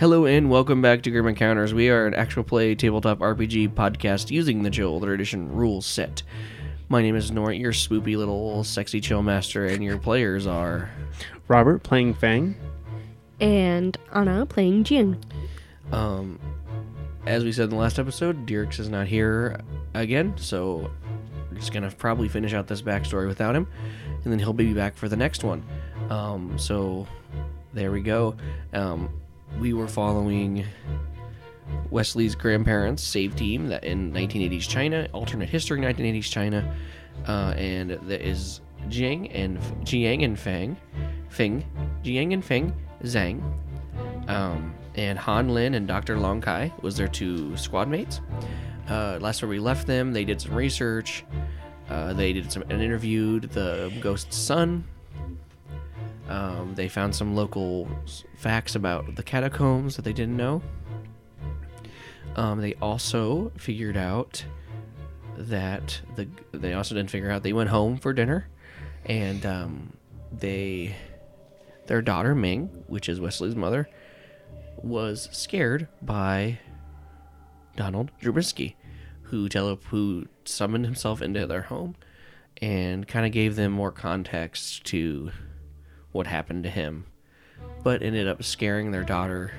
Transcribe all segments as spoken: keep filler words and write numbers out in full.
Hello and welcome back to Grim Encounters. We are an actual play tabletop R P G podcast using the Chill Older Edition rule set. My name is Nort, your swoopy little sexy chill master, and your players are... Robert playing Fang. And Anna playing Jiang. Um, as we said in the last episode, Derek is not here again, so we're just going to probably finish out this backstory without him, and then he'll be back for the next one. Um, so there we go. Um... We were following Wesley's grandparents' save team that in nineteen eighties China, alternate history nineteen eighties China, uh, and that is Jiang and Jiang and Fang, Feng, Jiang and Feng, Zhang, um, and Han Lin and Doctor Long Kai was their two squad mates. Uh, last time we left them, they did some research. Uh, they did some and interviewed the ghost's son. Um, they found some local facts about the catacombs that they didn't know. Um, they also figured out that the they also didn't figure out they went home for dinner, and um, they their daughter Ming, which is Wesley's mother, was scared by Donald Drabisky, who tele- who summoned himself into their home, and kind of gave them more context to what happened to him, but ended up scaring their daughter,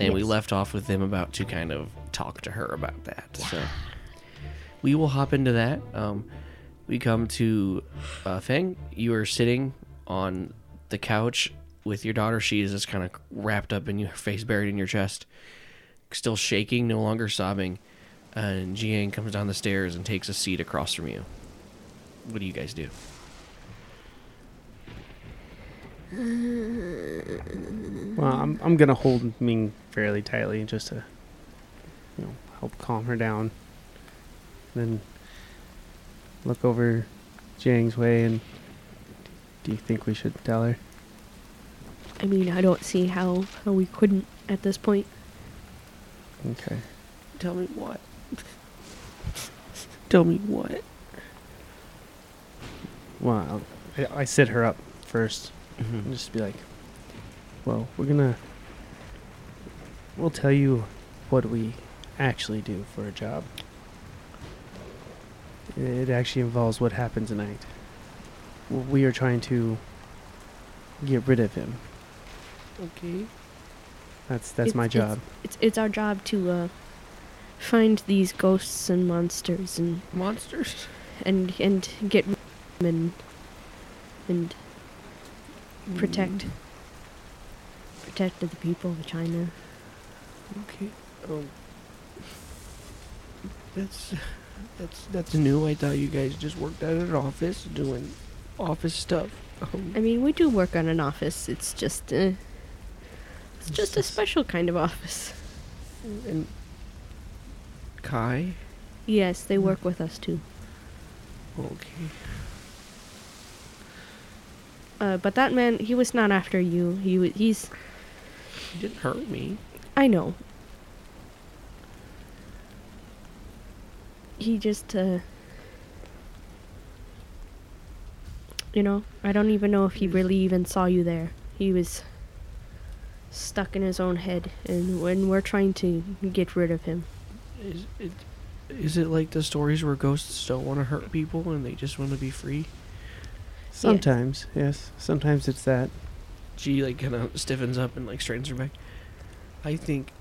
and yes. We left off with them about to kind of talk to her about that. Yeah. So we will hop into that. Um, we come to uh, Fang. You are sitting on the couch with your daughter. She is just kind of wrapped up in your face, buried in your chest, still shaking, no longer sobbing. Uh, and Jiang comes down the stairs and takes a seat across from you. What do you guys do? Well, I'm I'm gonna hold Ming fairly tightly just to, you know, help calm her down. Then look over Jiang's way and do you think we should tell her? I mean, I don't see how, how we couldn't at this point. Okay. Tell me what? Tell me what? Well, I, I sit her up first. Mm-hmm. Just be like, well, we're gonna, we'll tell you what we actually do for a job. It actually involves what happened tonight. We are trying to get rid of him. Okay. That's that's it's, my job. It's, it's it's our job to uh, find these ghosts and monsters and monsters and and get rid of them and and. Protect. Mm. Protect the people of China. Okay. Um. That's that's that's new. I thought you guys just worked at an office doing office stuff. Um, I mean, we do work on an office. It's just uh, it's just a special kind of office. And Kai? Yes, they work with us too. Okay. Uh, but that man, he was not after you. He was, he's... He didn't hurt me. I know. He just, uh... You know, I don't even know if he really even saw you there. He was stuck in his own head, and when we're trying to get rid of him. Is it, is it like the stories where ghosts don't want to hurt people and they just want to be free? Sometimes, yeah. Yes. Sometimes it's that. She, like, kind of stiffens up and, like, straightens her back. I think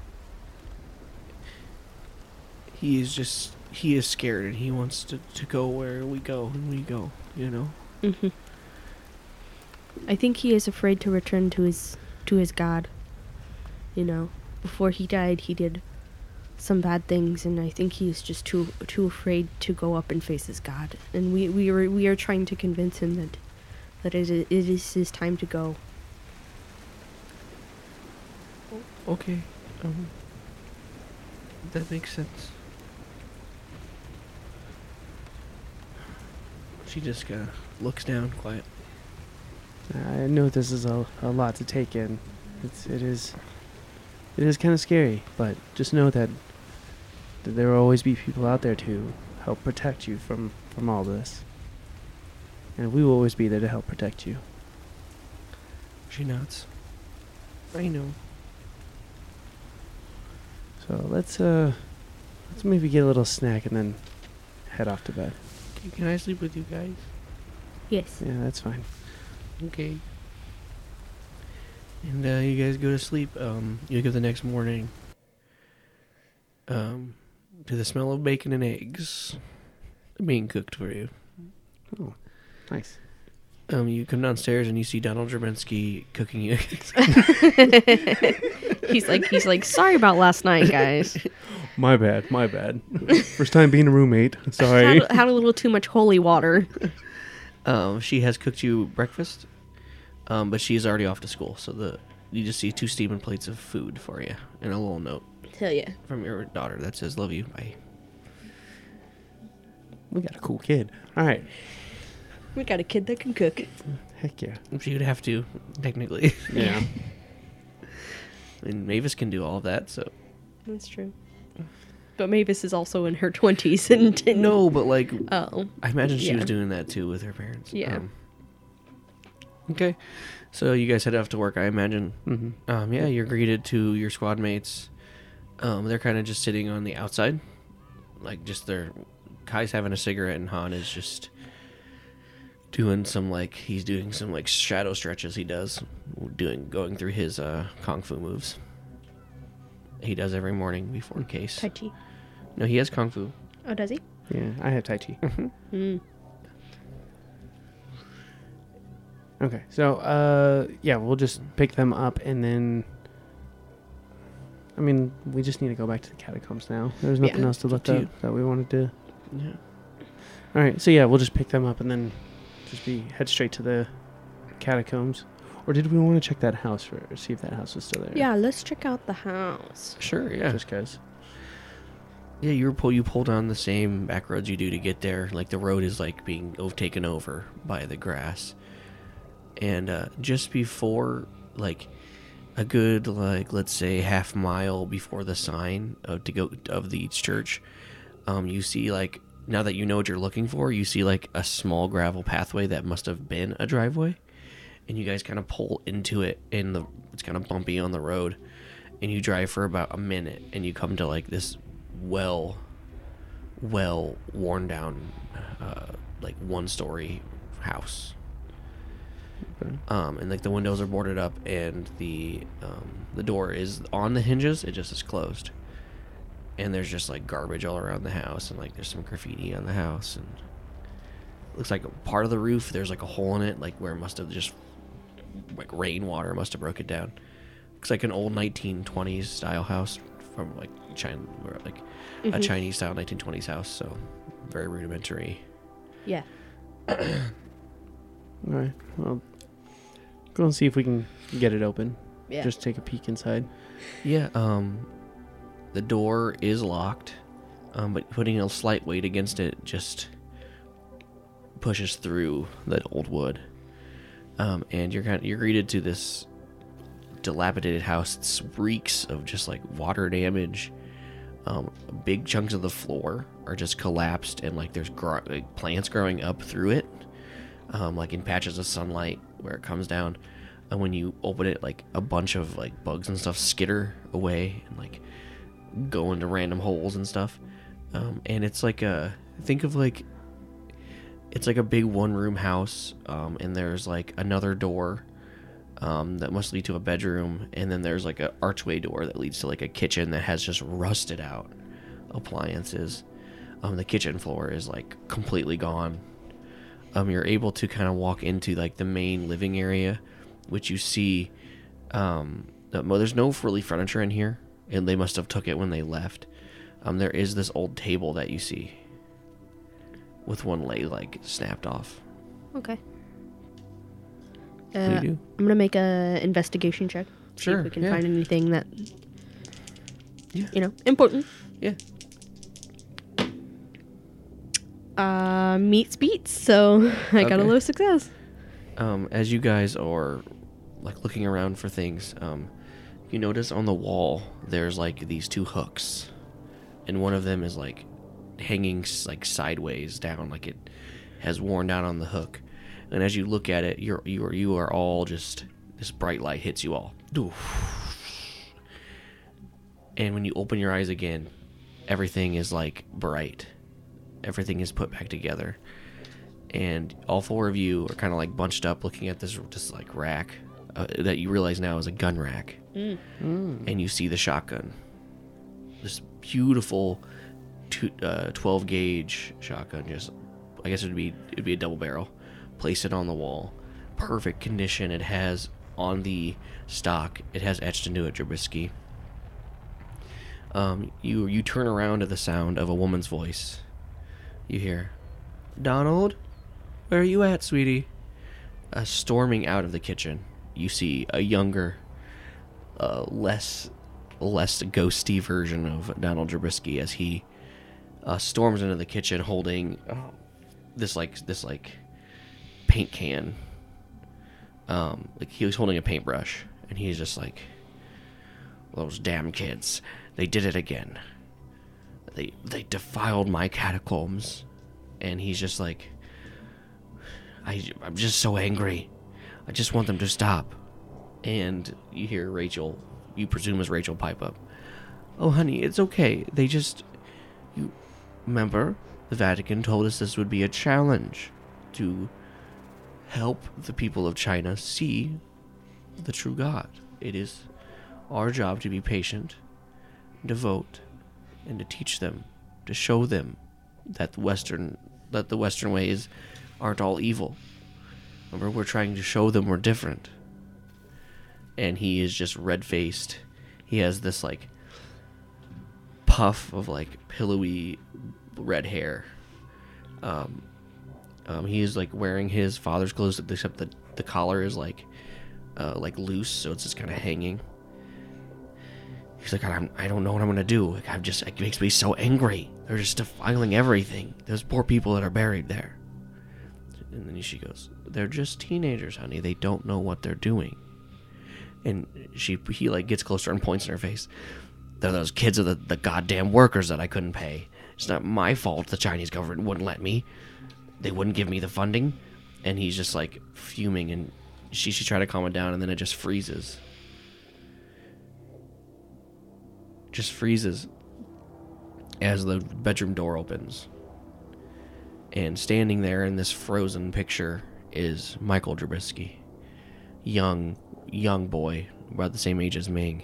he is just, he is scared and he wants to, to go where we go and we go, you know? Mm-hmm. I think he is afraid to return to his, to his God, you know? Before he died, he did some bad things, and I think he is just too too afraid to go up and face his God. And we we are we are trying to convince him that that it is, it is his time to go. Okay, um, that makes sense. She just kind of looks down, quiet. I know this is a a lot to take in. It's it is. It is kind of scary, but just know that, that there will always be people out there to help protect you from, from all this. And we will always be there to help protect you. She nods. I know. So let's uh, let's maybe get a little snack and then head off to bed. Can I sleep with you guys? Yes. Yeah, that's fine. Okay. And uh, you guys go to sleep. Um, you wake up the next morning. Um, to the smell of bacon and eggs being cooked for you. Oh, nice. Um, you come downstairs and you see Donald Drabisky cooking you. he's like, he's like, sorry about last night, guys. My bad, my bad. First time being a roommate. Sorry. had, had a little too much holy water. Um, she has cooked you breakfast, um, but she's already off to school. So the you just see two steaming plates of food for you and a little note. Hell yeah. From your daughter that says, love you, bye. We got a cool kid. All right. We got a kid that can cook. Heck yeah. She would have to, technically. Yeah. And Mavis can do all of that, so. That's true. But Mavis is also in her twenties and didn't. No, but like. Oh. I imagine she yeah. was doing that too with her parents. Yeah. Um, okay. So you guys head off to work, I imagine. Mm-hmm. Um, yeah, you're greeted to your squad mates. Um, they're kind of just sitting on the outside. Like, just they're. Kai's having a cigarette, and Han is just doing some, like, he's doing some, like, shadow stretches he does. doing Going through his uh, Kung Fu moves. He does every morning before case. Tai Chi. No, he has Kung Fu. Oh, does he? Yeah, I have Tai Chi. Mm-hmm. Mm. Okay, so, uh, yeah, we'll just pick them up, and then. I mean, we just need to go back to the catacombs now. There's nothing yeah. else to look up that we wanted to. Yeah. All right. So yeah, we'll just pick them up and then just be head straight to the catacombs. Or did we want to check that house for see if that house was still there? Yeah, let's check out the house. Sure. Yeah. Just cause. Yeah, you pull you pull down the same back roads you do to get there. Like the road is like being taken over by the grass, and uh, just before like. A good, like, let's say half mile before the sign of to go of the each church, um, you see, like, now that you know what you're looking for, you see, like, a small gravel pathway that must have been a driveway, and you guys kind of pull into it, and the it's kind of bumpy on the road, and you drive for about a minute, and you come to, like, this well, well worn down, uh, like, one-story house. Um, and like the windows are boarded up, and the um, the door is on the hinges. It just is closed, and there's just like garbage all around the house, and like there's some graffiti on the house, and it looks like a part of the roof. There's like a hole in it, like where it must have just like rainwater must have broke it down. Looks like an old nineteen twenties style house from like China, or like mm-hmm. a Chinese style nineteen twenties house. So very rudimentary. Yeah. All right. Well. Go and see if we can get it open. Yeah. Just take a peek inside. Yeah. Um, the door is locked, um, but putting a slight weight against it just pushes through that old wood. Um, and you're kind of, you're greeted to this dilapidated house. It's reeks of just like water damage. Um, big chunks of the floor are just collapsed, and like there's gro- like, plants growing up through it, um, like in patches of sunlight. Where it comes down, and when you open it, like a bunch of like bugs and stuff skitter away and like go into random holes and stuff. Um, and it's like a think of like it's like a big one-room house, um, and there's like another door um, that must lead to a bedroom, and then there's like an archway door that leads to like a kitchen that has just rusted out appliances. Um, the kitchen floor is like completely gone. Um, you're able to kind of walk into like the main living area, which you see. Um, well, there's no really furniture in here, and they must have took it when they left. Um, there is this old table that you see, with one leg like snapped off. Okay. Uh, what do you do? I'm gonna make a investigation check. Sure. See if we can yeah. find anything that. Yeah. You know, important. Yeah. Uh, meets beats, so I okay. got a low success. Um, as you guys are like looking around for things, um, you notice on the wall there's like these two hooks, and one of them is like hanging like sideways down, like it has worn down on the hook. And as you look at it, you're you are you are all just this bright light hits you all, And when you open your eyes again, everything is like bright. Everything is put back together. And all four of you are kind of like bunched up looking at this just like rack uh, that you realize now is a gun rack. Mm. Mm. And you see the shotgun. This beautiful twelve gauge shotgun, just I guess it'd be it'd be a double barrel. Place it on the wall. Perfect condition. It has on the stock, it has etched into it Drabisky. Um, you you turn around to the sound of a woman's voice. You hear, "Donald, where are you at, sweetie?" Uh, storming out of the kitchen, you see a younger, uh, less less ghosty version of Donald Drabisky as he uh, storms into the kitchen holding oh, this like this like paint can. Um, like he was holding a paintbrush, and he's just like, "Those damn kids. They did it again. They they defiled my catacombs." And he's just like, I, I'm just so angry. I just want them to stop. And you hear Rachel, you presume is Rachel, pipe up. "Oh, honey, it's okay. They just, you remember, the Vatican told us this would be a challenge to help the people of China see the true God. It is our job to be patient, devote, and to teach them, to show them that the Western that the Western ways aren't all evil. Remember, we're trying to show them we're different." And he is just red-faced. He has this like puff of like pillowy red hair. Um, um he is like wearing his father's clothes, except the the collar is like uh like loose, so it's just kind of hanging. He's like, I'm, I don't know what I'm going to do. Like, I'm just, it makes me so angry. They're just defiling everything. Those poor people that are buried there. And then she goes, "They're just teenagers, honey. They don't know what they're doing." And she, he like gets closer and points in her face. "They're those kids of the, the goddamn workers that I couldn't pay. It's not my fault the Chinese government wouldn't let me. They wouldn't give me the funding." And he's just like fuming, and she, she tried to calm it down, and then it just freezes. Just freezes as the bedroom door opens. And standing there in this frozen picture is Michael Drabisky. Young, young boy, about the same age as Ming,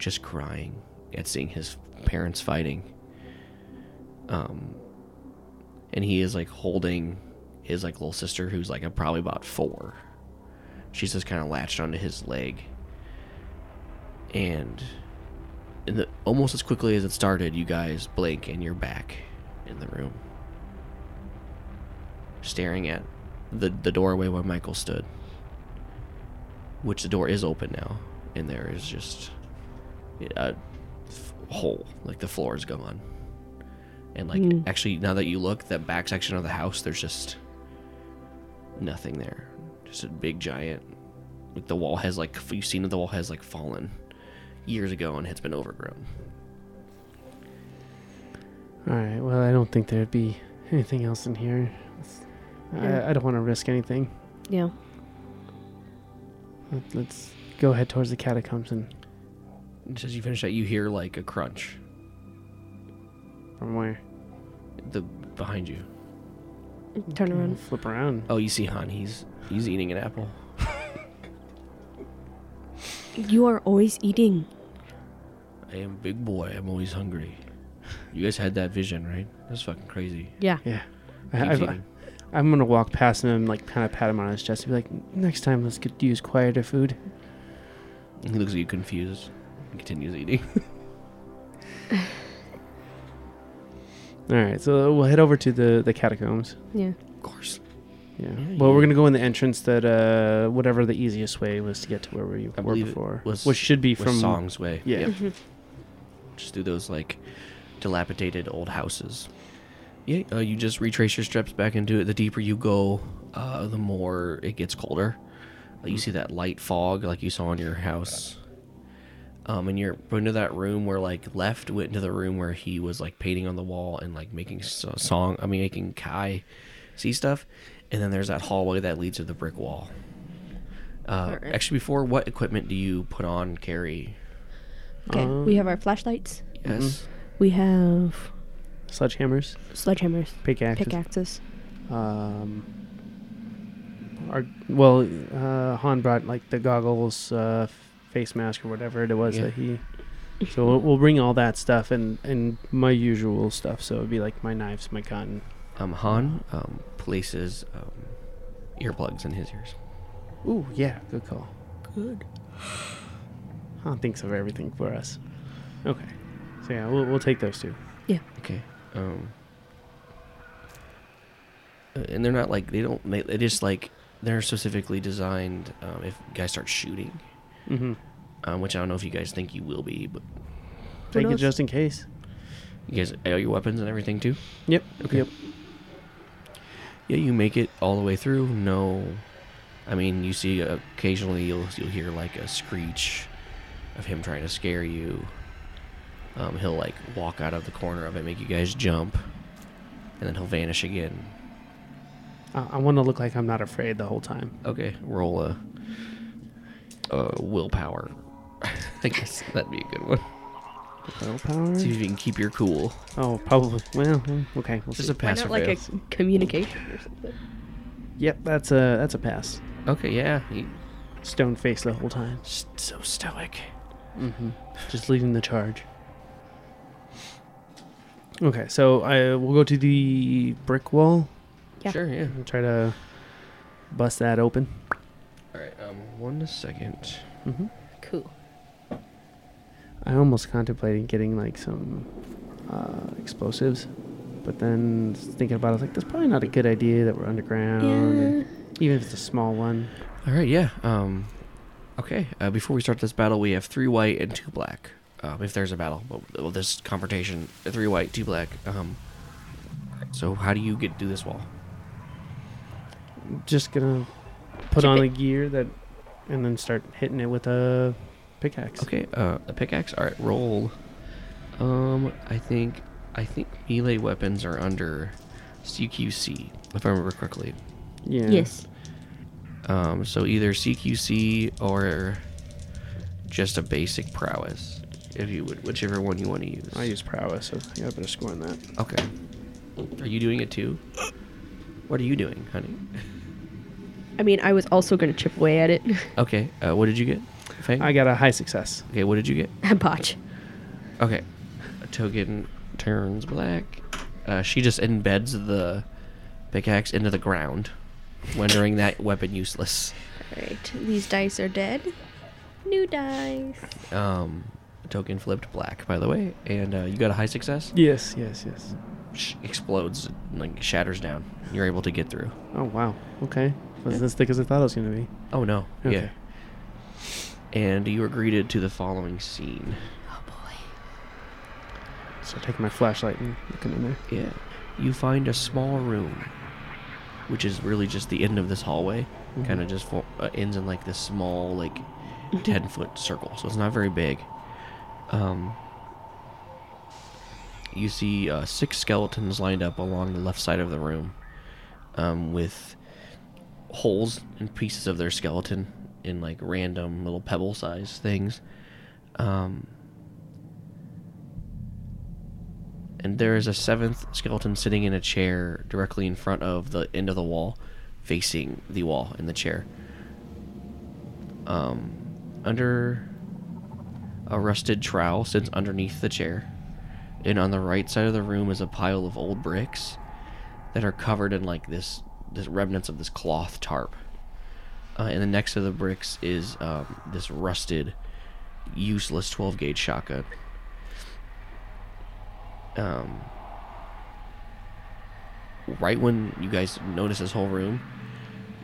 just crying at seeing his parents fighting. Um, and he is like holding his like little sister, who's like a, probably about four. She's just kind of latched onto his leg. And And the, almost as quickly as it started, you guys blink and you're back in the room, staring at the the doorway where Michael stood, which the door is open now, and there is just a hole, like the floor is gone, and like mm. actually now that you look, that back section of the house, there's just nothing there, just a big giant, like the wall has like you've seen that the wall has like fallen years ago and it's been overgrown. Alright, well, I don't think there'd be anything else in here. Yeah. I, I don't want to risk anything. Yeah. Let, let's go head towards the catacombs. And just as you finish that, you hear like a crunch. From where? The behind you. Turn okay, around. Flip around. Oh, you see Han. He's he's eating an apple. You are always eating. I am big boy. I'm always hungry. You guys had that vision, right? That's fucking crazy. Yeah. Yeah. I, I, I'm going to walk past him and like kind of pat him on his chest and be like, "Next time, let's get use quieter food." He looks at you confused and continues eating. All right. So we'll head over to the, the catacombs. Yeah. Of course. Yeah. yeah. Well, yeah. We're gonna go in the entrance that uh, whatever the easiest way was to get to where we I were before, was, which should be from Song's Way. Yeah. Yep. Mm-hmm. Just through those like dilapidated old houses. Yeah. Uh, you just retrace your steps back into it. The deeper you go, uh, the more it gets colder. Uh, you see that light fog, like you saw in your house. Um, and you're into that room where like left went into the room where he was like painting on the wall and like making so- song. I mean, making Kai see stuff. And then there's that hallway that leads to the brick wall. Uh, right. Actually, before, what equipment do you put on, carry? Okay, uh, we have our flashlights. Yes. We have... Sledgehammers. Sledgehammers. Pickaxes. Pickaxes. Um, our, well, uh, Han brought, like, the goggles, uh, face mask or whatever it was yeah. that he... So we'll, we'll bring all that stuff and, and my usual stuff. So it would be, like, my knives, my cotton. Um, Han um, places um, earplugs in his ears. Ooh, yeah, good call. Good. Han thinks of everything for us. Okay. So, yeah, we'll, we'll take those two. Yeah. Okay. Um, and they're not, like, they don't, they, they just, like, they're specifically designed um, if guys start shooting. Mm-hmm. Um, which I don't know if you guys think you will be, but... Take it just in case. You guys have your weapons and everything, too? Yep. Okay. Yep. Yeah, you make it all the way through. No... I mean, you see uh, occasionally you'll you'll hear, like, a screech of him trying to scare you. Um, he'll, like, walk out of the corner of it, make you guys jump, and then he'll vanish again. Uh, I want to look like I'm not afraid the whole time. Okay, roll a, a willpower. I guess that'd be a good one. Willpower? See if you can keep your cool. Oh, probably. Well, okay. We'll Just see. a pass or fail. Why not, like, a communication or something? Yep, that's a that's a pass. Okay, yeah. He... Stone face the whole time. So stoic. Mm-hmm. Just leading the charge. Okay, so I we'll go to the brick wall. Yeah. Sure, yeah. We'll try to bust that open. All right, um, one second. Mm-hmm. Cool. I almost contemplated getting, like, some uh, explosives. But then thinking about it, I was like, that's probably not a good idea that we're underground, yeah. even if it's a small one. All right, yeah. Um, okay, uh, before we start this battle, we have three white and two black, um, if there's a battle. Well, this confrontation, three white, two black. Um, so how do you get through this wall? Just going to put on a gear that, and then start hitting it with a pickaxe. Okay, uh, a pickaxe? All right, roll. Um, I think... I think melee weapons are under C Q C, if I remember correctly. Yeah. Yes. Um, so either C Q C or just a basic prowess, if you would, whichever one you want to use. I use prowess, so yeah, I better score on that. Okay. Are you doing it too? What are you doing, honey? I mean, I was also going to chip away at it. Okay. Uh, what did you get, Fang? I got a high success. Okay, what did you get? A botch. Okay. A token... turns black. Uh, she just embeds the pickaxe into the ground, rendering that weapon useless. All right, these dice are dead. New dice. Um, token flipped black, by the way, and uh, you got a high success. Yes, yes, yes. She explodes, like shatters down. You're able to get through. Oh wow. Okay, wasn't yeah. as thick as I thought it was going to be. Oh no. Okay. Yeah. And you are greeted to the following scene. So I take my flashlight and looking in there. Yeah. You find a small room, which is really just the end of this hallway. Mm-hmm. Kind of just fo- uh, ends in like this small, like, ten-foot circle. So it's not very big. Um, you see uh, six skeletons lined up along the left side of the room um, with holes and pieces of their skeleton in, like, random little pebble-sized things. Um... And there is a seventh skeleton sitting in a chair directly in front of the end of the wall, facing the wall in the chair. Um, under a rusted trowel sits underneath the chair. And on the right side of the room is a pile of old bricks that are covered in, like, this, this remnants of this cloth tarp. Uh, and the next to the bricks is um, this rusted, useless twelve-gauge shotgun. Um, right when you guys notice this whole room,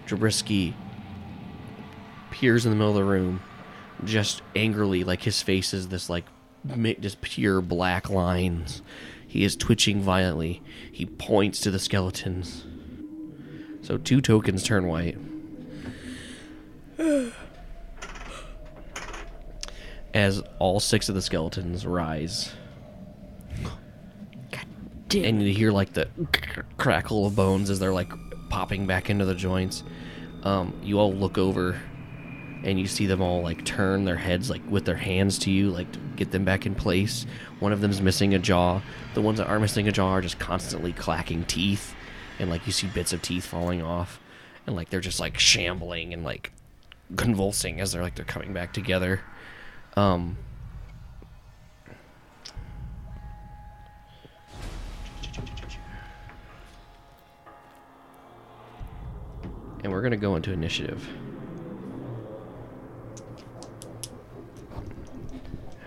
Drabisky peers in the middle of the room, just angrily, like his face is this, like, just pure black lines. He is twitching violently. He points to the skeletons. So two tokens turn white. As all six of the skeletons rise. And you hear, like, the crackle of bones as they're, like, popping back into the joints. Um, you all look over and you see them all like turn their heads like with their hands to you, like to get them back in place. One of them's missing a jaw. The ones that are missing a jaw are just constantly clacking teeth, and like you see bits of teeth falling off, and like they're just like shambling and like convulsing as they're like they're coming back together. Um, and we're going to go into initiative.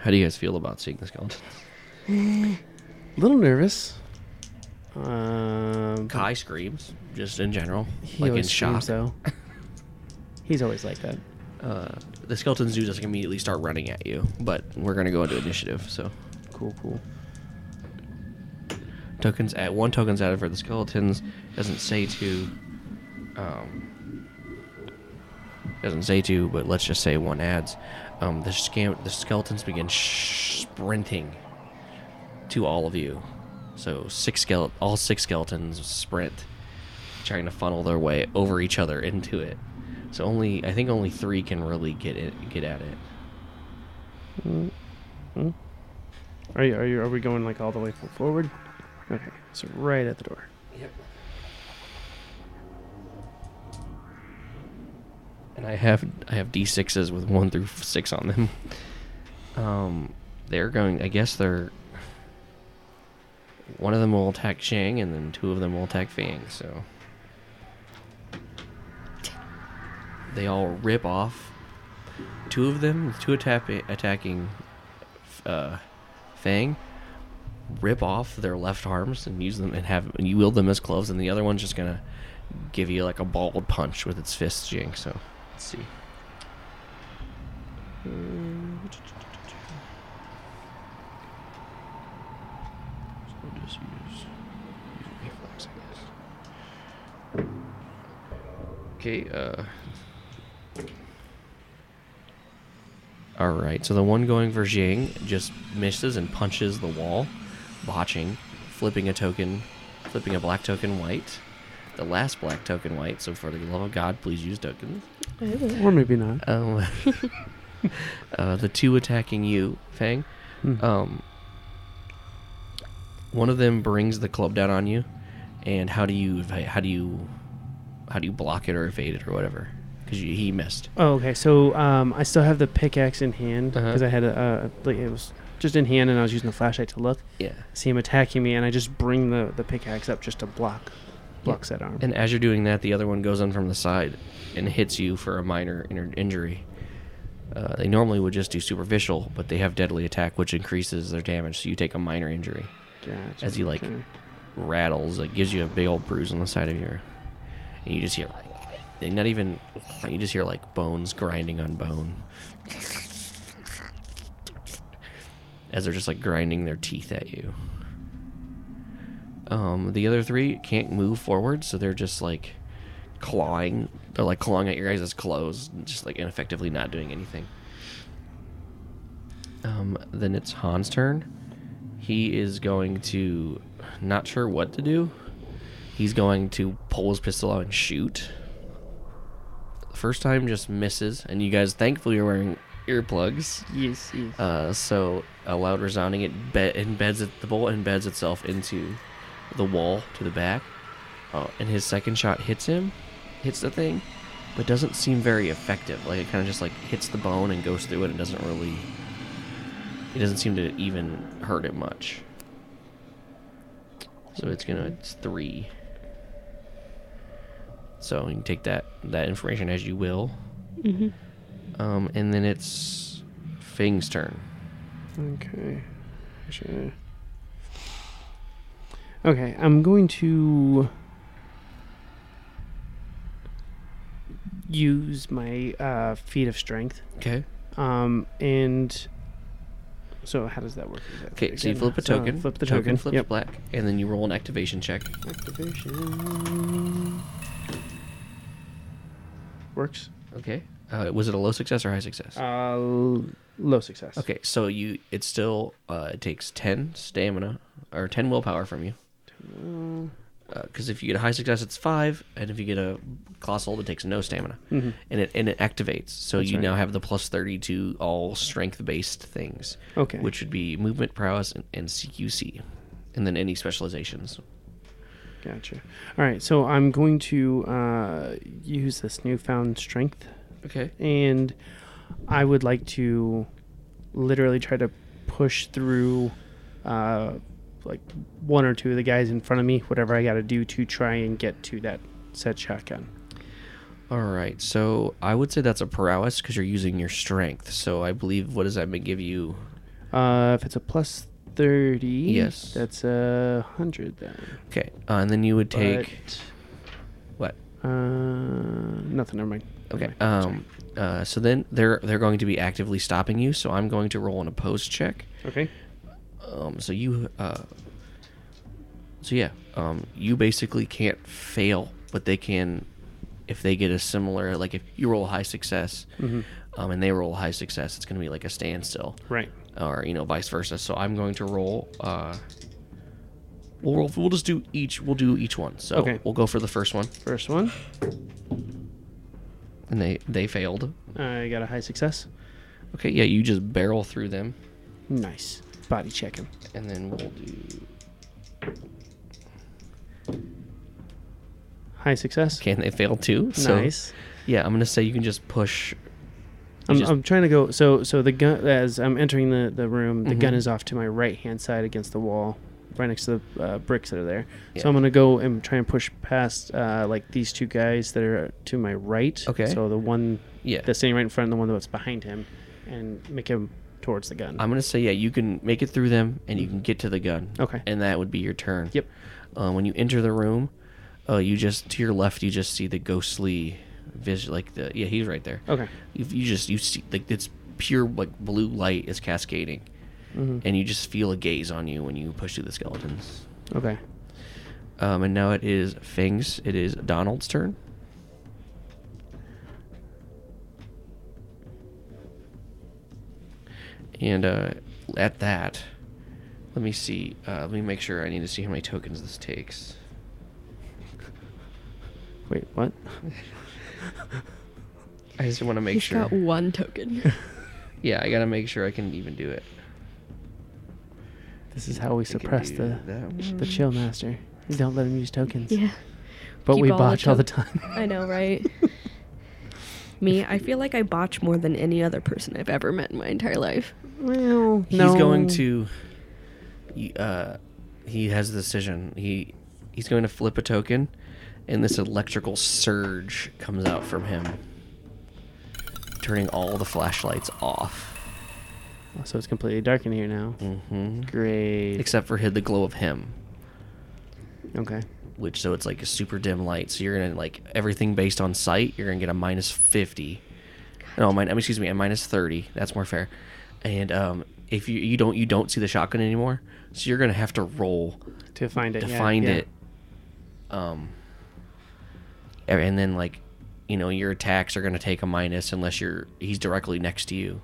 How do you guys feel about seeing the skeletons? A little nervous. Um, Kai screams, just in general. He like always in shock. So. He's always like that. Uh, the skeletons do just immediately start running at you, but we're going to go into initiative. So Cool, cool. Tokens at one token's added for the skeletons. Doesn't say to... Um, doesn't say two, but let's just say one adds. Um, the, scam- the skeletons begin sh- sprinting to all of you. So six skele- all six skeletons sprint, trying to funnel their way over each other into it. So only I think only three can really get it, get at it. Mm-hmm. Are you, are you, are we going like all the way forward? Okay, so right at the door. Yep. And I have I have D sixes with one through six on them. Um, they're going. I guess they're. One of them will attack Jiang, and then two of them will attack Fang. So they all rip off. Two of them, two attack, attacking uh, Fang, rip off their left arms and use them and have and you wield them as gloves. And the other one's just gonna give you like a bald punch with its fist, Jiang. So. Let's see. I'll just use reflex, I guess. Okay, uh. Alright, so the one going for Jiang just misses and punches the wall, botching, flipping a token, flipping a black token white. The last black token white, so for the love of God, please use tokens. Or maybe not. Um, uh, the two attacking you, Fang. Mm. Um, one of them brings the club down on you, and how do you how do you how do you block it or evade it or whatever? Because he missed. Oh, okay. So um, I still have the pickaxe in hand because uh-huh. I had a, a like it was just in hand, and I was using the flashlight to look. Yeah. See him attacking me, and I just bring the, the pickaxe up just to block. Blocks that arm. And as you're doing that, the other one goes in from the side and hits you for a minor in- injury. Uh, they normally would just do superficial, but they have deadly attack, which increases their damage, so you take a minor injury. Gotcha. As he, like, okay. rattles, it gives you a big old bruise on the side of your... And you just hear, like, not even... You just hear, like, bones grinding on bone. As they're just, like, grinding their teeth at you. Um, the other three can't move forward, so they're just, like, clawing. They're, like, clawing at your guys' clothes, just, like, ineffectively not doing anything. Um, then it's Han's turn. He is going to... Not sure what to do. He's going to pull his pistol out and shoot. The first time just misses, and you guys, thankfully, are wearing earplugs. Yes, yes. Uh, so a loud resounding, it be- embeds it, the bullet embeds itself into... the wall to the back, uh, and his second shot hits him, hits the thing, but doesn't seem very effective. Like, it kind of just, like, hits the bone and goes through it and doesn't really... It doesn't seem to even hurt it much. So it's gonna... It's three. So you can take that, that information as you will. Mm-hmm. Um, and then it's Fing's turn. Okay. Sure. Okay, I'm going to use my uh, feat of strength. Okay. Um, and so how does that work? Okay, again? So you flip a token. So flip the token. Token flips yep. black, and then you roll an activation check. Activation. Works. Okay. Uh, was it a low success or high success? Uh, low success. Okay, so you it still uh, it takes ten stamina, or ten willpower from you. because uh, if you get a high success, it's five, and if you get a class hold, it takes no stamina, mm-hmm. and it and it activates. So That's you right. now have the plus thirty to all strength-based things, okay, which would be movement, prowess, and, and C Q C, and then any specializations. Gotcha. All right, so I'm going to uh, use this newfound strength. Okay. And I would like to literally try to push through uh, like one or two of the guys in front of me, whatever I got to do to try and get to that set shotgun. All right. So I would say that's a prowess because you're using your strength. So I believe, what does that give you? Uh, if it's a plus thirty, yes, that's a one hundred then. Okay. Uh, and then you would take... But, what? Uh, nothing. Never mind. Okay. Never mind. Um, uh, so then they're they're going to be actively stopping you, so I'm going to roll an opposed check. Okay. Um, so you, uh, so yeah, um, you basically can't fail, but they can, if they get a similar, like if you roll high success, mm-hmm. um, and they roll high success, it's going to be like a standstill, right? Or, you know, vice versa. So I'm going to roll, uh, we'll roll, we'll just do each, we'll do each one. So okay. We'll go for the first one. First one. And they, they failed. I got a high success. Okay. Yeah. You just barrel through them. Nice. Body check him. And then we'll do... High success. Okay, and they fail too. So, nice. Yeah, I'm going to say you can just push... I'm, just... I'm trying to go... So so the gun, as I'm entering the, the room, the mm-hmm. gun is off to my right-hand side against the wall, right next to the uh, bricks that are there. Yeah. So I'm going to go and try and push past uh, like these two guys that are to my right. Okay. So the one yeah. that's sitting right in front of the one that's behind him, and make him... towards the gun. I'm going to say, yeah, you can make it through them, and you can get to the gun. Okay. And that would be your turn. Yep. Uh, when you enter the room, uh, you just, to your left, you just see the ghostly vision, like the, yeah, he's right there. Okay. You, you just, you see, like, it's pure, like, blue light is cascading, mm-hmm. and you just feel a gaze on you when you push through the skeletons. Okay. Um, and now it is Fang's, it is Donald's turn. And uh, at that, let me see. Uh, let me make sure. I need to see how many tokens this takes. Wait, what? I just want to make He's sure. Got one token. Yeah, I gotta make sure I can even do it. This is how we I suppress the the chill master. We don't let him use tokens. Yeah, but Keep we all botch the to- all the time. I know, right? Me, I feel like I botch more than any other person I've ever met in my entire life. Well, he's no. going to. Uh, he has a decision. He he's going to flip a token, and this electrical surge comes out from him, turning all the flashlights off. So it's completely dark in here now. Mm-hmm. Great, except for hid the glow of him. Okay. Which, so it's like a super dim light. So you're going to, like, everything based on sight, you're going to get a minus fifty. No, min- excuse me, a minus thirty. That's more fair. And um, if you, you don't you don't see the shotgun anymore, so you're going to have to roll. To find it. To yeah, find yeah. it. Um, and then, like, you know, your attacks are going to take a minus unless you're he's directly next to you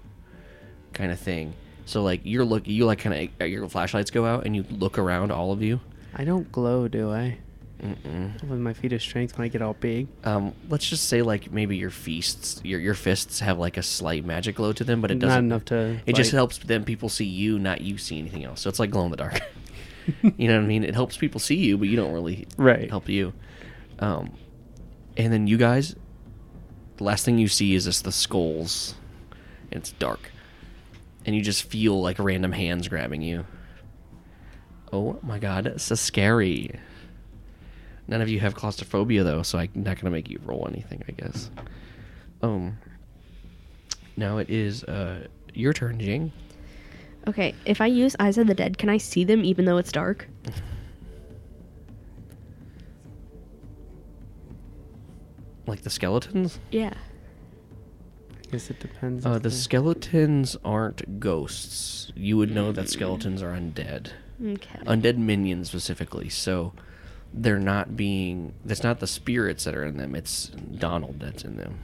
kind of thing. So, like, you're look, you, like, kind of, your flashlights go out and you look around, all of you. I don't glow, do I? Mm-mm. With my feet of strength, when I get all big. Um, let's just say, like, maybe your fists, your your fists have like a slight magic glow to them, but it doesn't. Not enough to. It like, just helps them people see you, not you see anything else. So it's like glow in the dark. You know what I mean? It helps people see you, but you don't really right. help you. Um, and then you guys, the last thing you see is just the skulls. And it's dark, and you just feel like random hands grabbing you. Oh my God, it's so scary. None of you have claustrophobia, though, so I'm not going to make you roll anything, I guess. Um. Now it is uh, your turn, Jing. Okay, if I use Eyes of the Dead, can I see them even though it's dark? Like the skeletons? Yeah. I guess it depends. Uh, the they're... skeletons aren't ghosts. You would know that skeletons are undead. Okay. Undead minions, specifically, so... They're not being... That's not the spirits that are in them. It's Donald that's in them.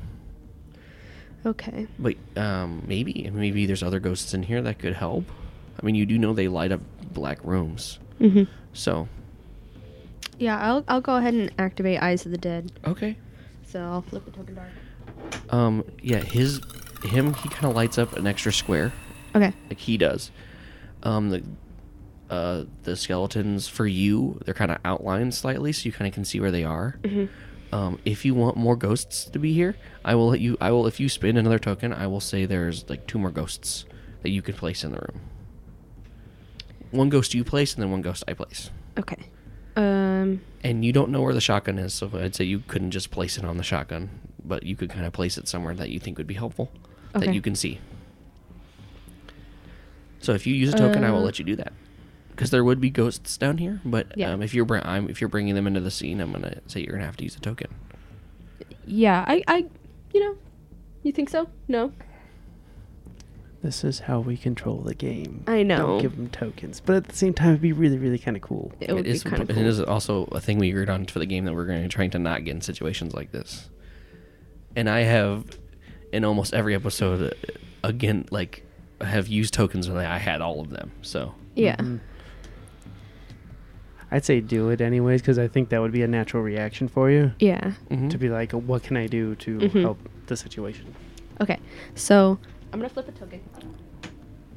Okay. But um, maybe. Maybe there's other ghosts in here that could help. I mean, you do know they light up black rooms. Mm-hmm. So, Yeah, I'll I'll go ahead and activate Eyes of the Dead. Okay. So I'll flip a token die. Um. Yeah. His, him. He kind of lights up an extra square. Okay. Like he does. Um. The, uh. The skeletons for you, they're kind of outlined slightly, so you kind of can see where they are. Mm-hmm. Um, if you want more ghosts to be here, I will let you. I will. If you spend another token, I will say there's like two more ghosts that you can place in the room. One ghost you place, and then one ghost I place. Okay. Um. And you don't know where the shotgun is, so I'd say you couldn't just place it on the shotgun, but you could kind of place it somewhere that you think would be helpful, okay, that you can see. So if you use a token, uh, I will let you do that, because there would be ghosts down here, but yeah. um, if you're br- I'm, if you're bringing them into the scene, I'm gonna say you're gonna have to use a token. Yeah, I, I, you know, you think so? No. This is how we control the game. I know. Don't give them tokens, but at the same time, it'd be really, really kind of cool. It, it would is be kind of cool. It is also a thing we agreed on for the game that we're going to be trying to not get in situations like this. And I have, in almost every episode, again, like, have used tokens when I had all of them. So yeah. Mm-hmm. I'd say do it anyways, because I think that would be a natural reaction for you. Yeah. Mm-hmm. To be like, what can I do to mm-hmm. help the situation? Okay, so I'm going to flip a token.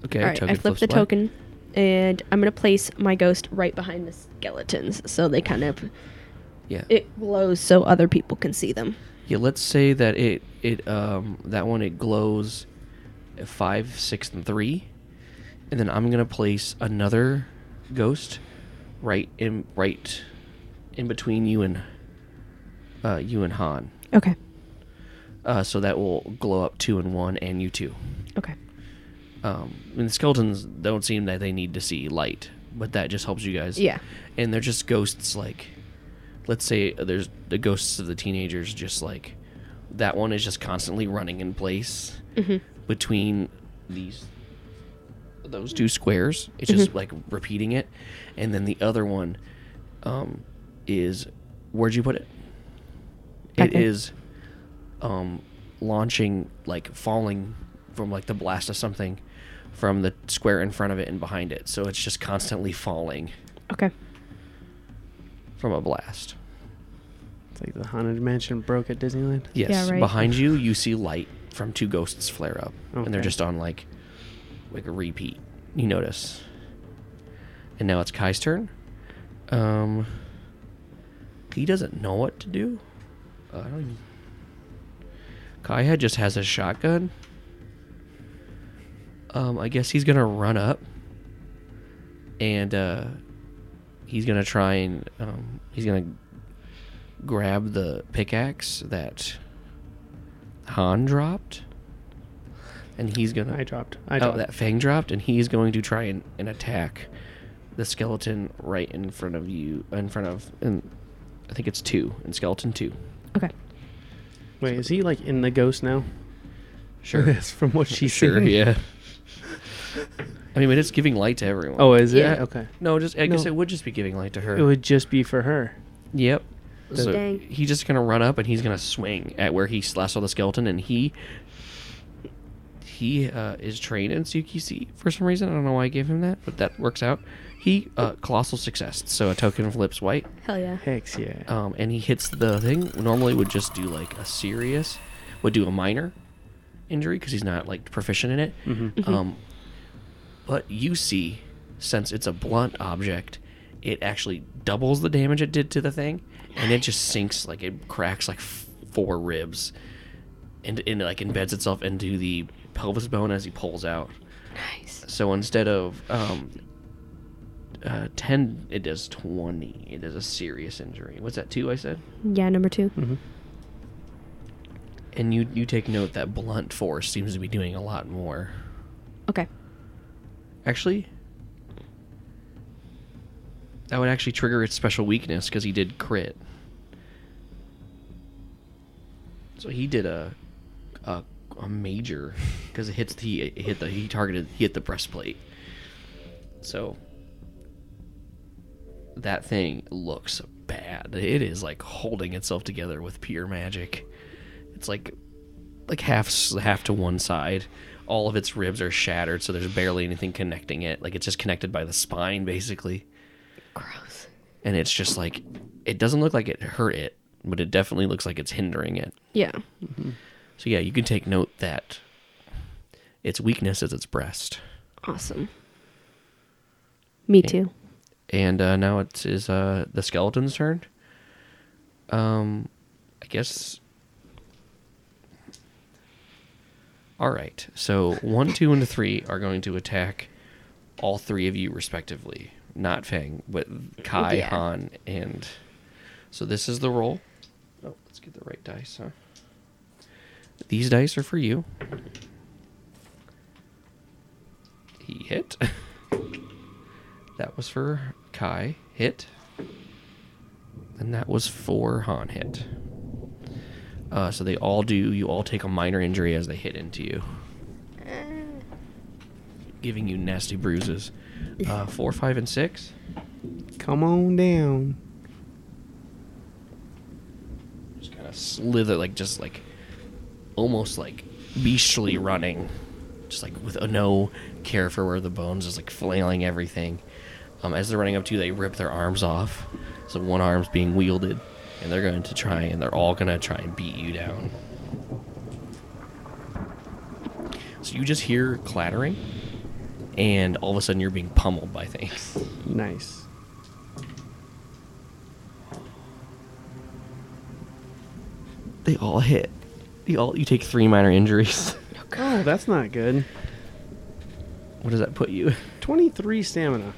Okay, all right, token I flipped the black. token, and I'm going to place my ghost right behind the skeletons, so they kind of, yeah, it glows so other people can see them. Yeah, let's say that it, it um that one, it glows five, six, and three, and then I'm going to place another ghost right in right in between you and uh, you and Han. Okay. Uh, so that will glow up two and one, and you two. Okay. Um, and the skeletons don't seem that they need to see light, but that just helps you guys. Yeah. And they're just ghosts, like, let's say there's the ghosts of the teenagers, just like, that one is just constantly running in place mm-hmm. between these those two squares. It's mm-hmm. just, like, repeating it. And then the other one um, is, where'd you put it? Back it there. is... Um, launching, like, falling from, like, the blast of something from the square in front of it and behind it. So it's just constantly falling. Okay. From a blast. It's like the Haunted Mansion broke at Disneyland? Yes. Yeah, right. Behind you, you see light from two ghosts flare up. Okay. And they're just on, like, like a repeat. You notice. And now it's Kai's turn. Um, he doesn't know what to do. I don't even... Kaiha just has a shotgun. Um, I guess he's going to run up. And uh, he's going to try and... Um, he's going to grab the pickaxe that Han dropped. And he's going to... I dropped. I dropped. Oh, that Fang dropped. And he's going to try and, and attack the skeleton right in front of you. In front of... In, I think it's two. In skeleton two. Okay. Wait, is he, like, in the ghost now? Sure. That's from what she sure, said. Sure, yeah. I mean, but it's giving light to everyone. Oh, is it? Yeah. Okay. No, just I no. guess it would just be giving light to her. It would just be for her. Yep. So Dang. He's just going to run up, and he's going to swing at where he slashed the skeleton, and he he uh, is trained in Tsukisi for some reason. I don't know why I gave him that, but that works out. He, uh, colossal success, so a token flips white. Hell yeah. Hex yeah. Um, and he hits the thing. Normally would just do, like, a serious, would do a minor injury, because he's not, like, proficient in it. Mm-hmm. Mm-hmm. Um, but you see, since it's a blunt object, it actually doubles the damage it did to the thing, and it just sinks, like, it cracks, like, f- four ribs, and, and, like, embeds itself into the pelvis bone as he pulls out. Nice. So instead of, um... Uh, ten, it does twenty. It is a serious injury. What's that, two I said? Yeah, number two. Mm-hmm. And you you take note that blunt force seems to be doing a lot more. Okay. Actually, that would actually trigger its special weakness because he did crit. So he did a a, a major because it hits the it hit the he targeted he hit the breastplate. So. That thing looks bad. It is, like, holding itself together with pure magic. It's, like, like half half to one side. All of its ribs are shattered, so there's barely anything connecting it. Like, it's just connected by the spine, basically. Gross. And it's just, like, it doesn't look like it hurt it, but it definitely looks like it's hindering it. Yeah. Mm-hmm. So yeah, you can take note that its weakness is its breast. Awesome. Me too. And, and uh, now it is uh, the skeleton's turn. Um, I guess. All right. So one, two, and three are going to attack all three of you respectively. Not Fang, but Kai, yeah. Han, and... So this is the roll. Oh, let's get the right dice, huh? These dice are for you. He hit. That was for Kai. Hit. And that was for Han. Hit. Uh, so they all do... You all take a minor injury as they hit into you. Giving you nasty bruises. Uh, four, five, and six. Come on down. Just kind of slither, like, just, like, almost, like, beastly running. Just, like, with a no care for where the bones is, like, flailing everything. Um, as they're running up to you, they rip their arms off. So one arm's being wielded, and they're going to try, and they're all going to try and beat you down. So you just hear clattering. And all of a sudden, you're being pummeled by things. Nice. They all hit. They all. You take three minor injuries. Oh, God, that's not good. What does that put you? twenty-three stamina.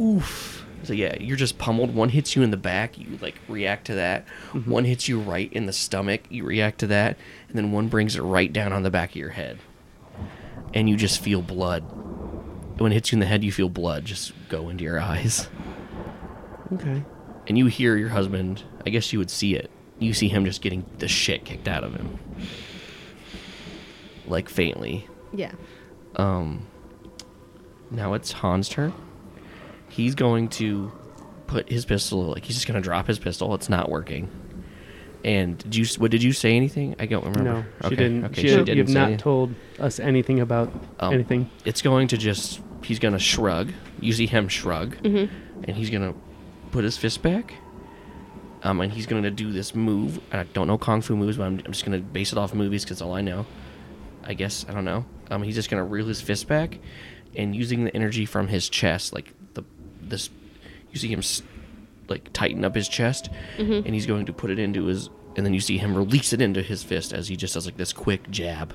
Oof. So, yeah, you're just pummeled. One hits you in the back. You, like, react to that. Mm-hmm. One hits you right in the stomach. You react to that. And then one brings it right down on the back of your head. And you just feel blood. When it hits you in the head, you feel blood just go into your eyes. Okay. And you hear your husband. I guess you would see it. You see him just getting the shit kicked out of him. Like, faintly. Yeah. Um. Now it's Han's turn. He's going to put his pistol... Like, he's just going to drop his pistol. It's not working. And did you... What, did you say anything? I don't remember. No, she okay. didn't. Okay. She, she didn't. You've not anything. told us anything about um, anything. It's going to just... He's going to shrug. You see him shrug. Mm-hmm. And he's going to put his fist back. Um, and he's going to do this move. I don't know Kung Fu moves, but I'm, I'm just going to base it off movies because it's all I know. I guess. I don't know. Um, he's just going to reel his fist back. And using the energy from his chest, like the this... You see him... St- like tighten up his chest, mm-hmm. and he's going to put it into his, and then you see him release it into his fist as he just does like this quick jab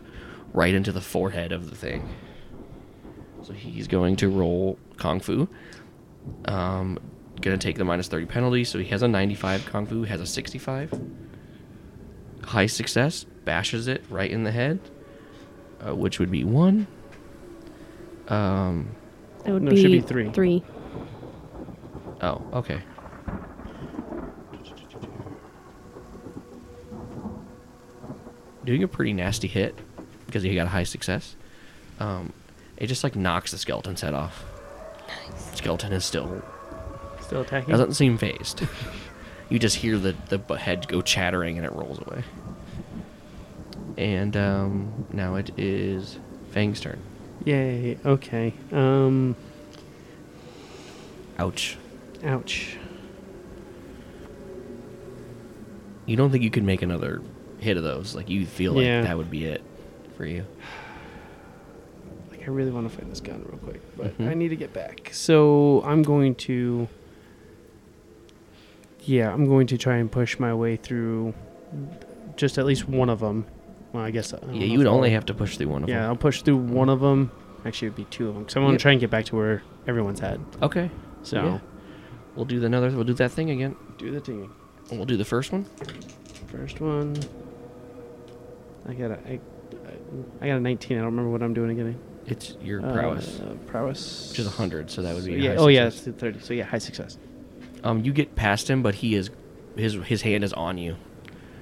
right into the forehead of the thing. So he's going to roll Kung Fu. Um, gonna take the minus thirty penalty, so he has a ninety-five. Kung Fu has a sixty-five. High success, bashes it right in the head, uh, which would be one. Um, it would no, be, it should be three. Three. Oh, okay. Doing a pretty nasty hit because he got a high success. Um, it just like knocks the skeleton's head off. Nice. Skeleton is still still attacking. Doesn't seem phased. You just hear the the head go chattering and it rolls away. And um, now it is Fang's turn. Yay! Okay. Um. Ouch. Ouch. You don't think you could make another hit of those? Like, you feel like yeah. that would be it for you? Like, I really want to fight this gun real quick, but mm-hmm. I need to get back. So I'm going to... Yeah, I'm going to try and push my way through just at least one of them. Well, I guess... I yeah, you would only I'll, have to push through one of yeah, them. Yeah, I'll push through one of them. Actually, it would be two of them, because I want to try and get back to where everyone's at. Okay. So... Yeah. We'll do the another... We'll do that thing again. Do the thing. And we'll do the first one. First one, I got a, I, I got a nineteen. I don't remember what I'm doing again. It's your prowess. Uh, prowess, which is a hundred, so that would be. So yeah. High oh success. Yeah, that's the thirty. So yeah, high success. Um, you get past him, but he is, his his hand is on you,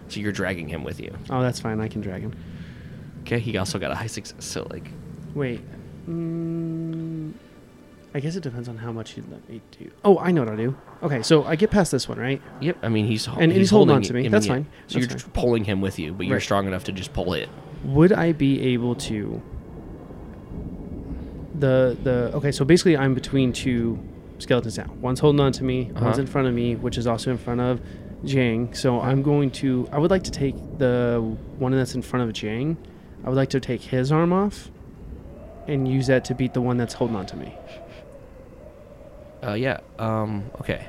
so you're dragging him with you. Oh, that's fine. I can drag him. Okay. He also got a high success. So like. Wait. Mm, I guess it depends on how much you let me do. Oh, I know what I'll do. Okay, so I get past this one, right? Yep. I mean, he's and he's, he's holding, holding on to me. I mean, that's yeah. fine. So that's you're fine. Pulling him with you, but you're right. strong enough to just pull it. Would I be able to? The the okay, so basically I'm between two skeletons now. One's holding on to me, uh-huh. one's in front of me, which is also in front of Jiang. So I'm going to, I would like to take the one that's in front of Jiang. I would like to take his arm off and use that to beat the one that's holding on to me. Uh, yeah. Um, okay.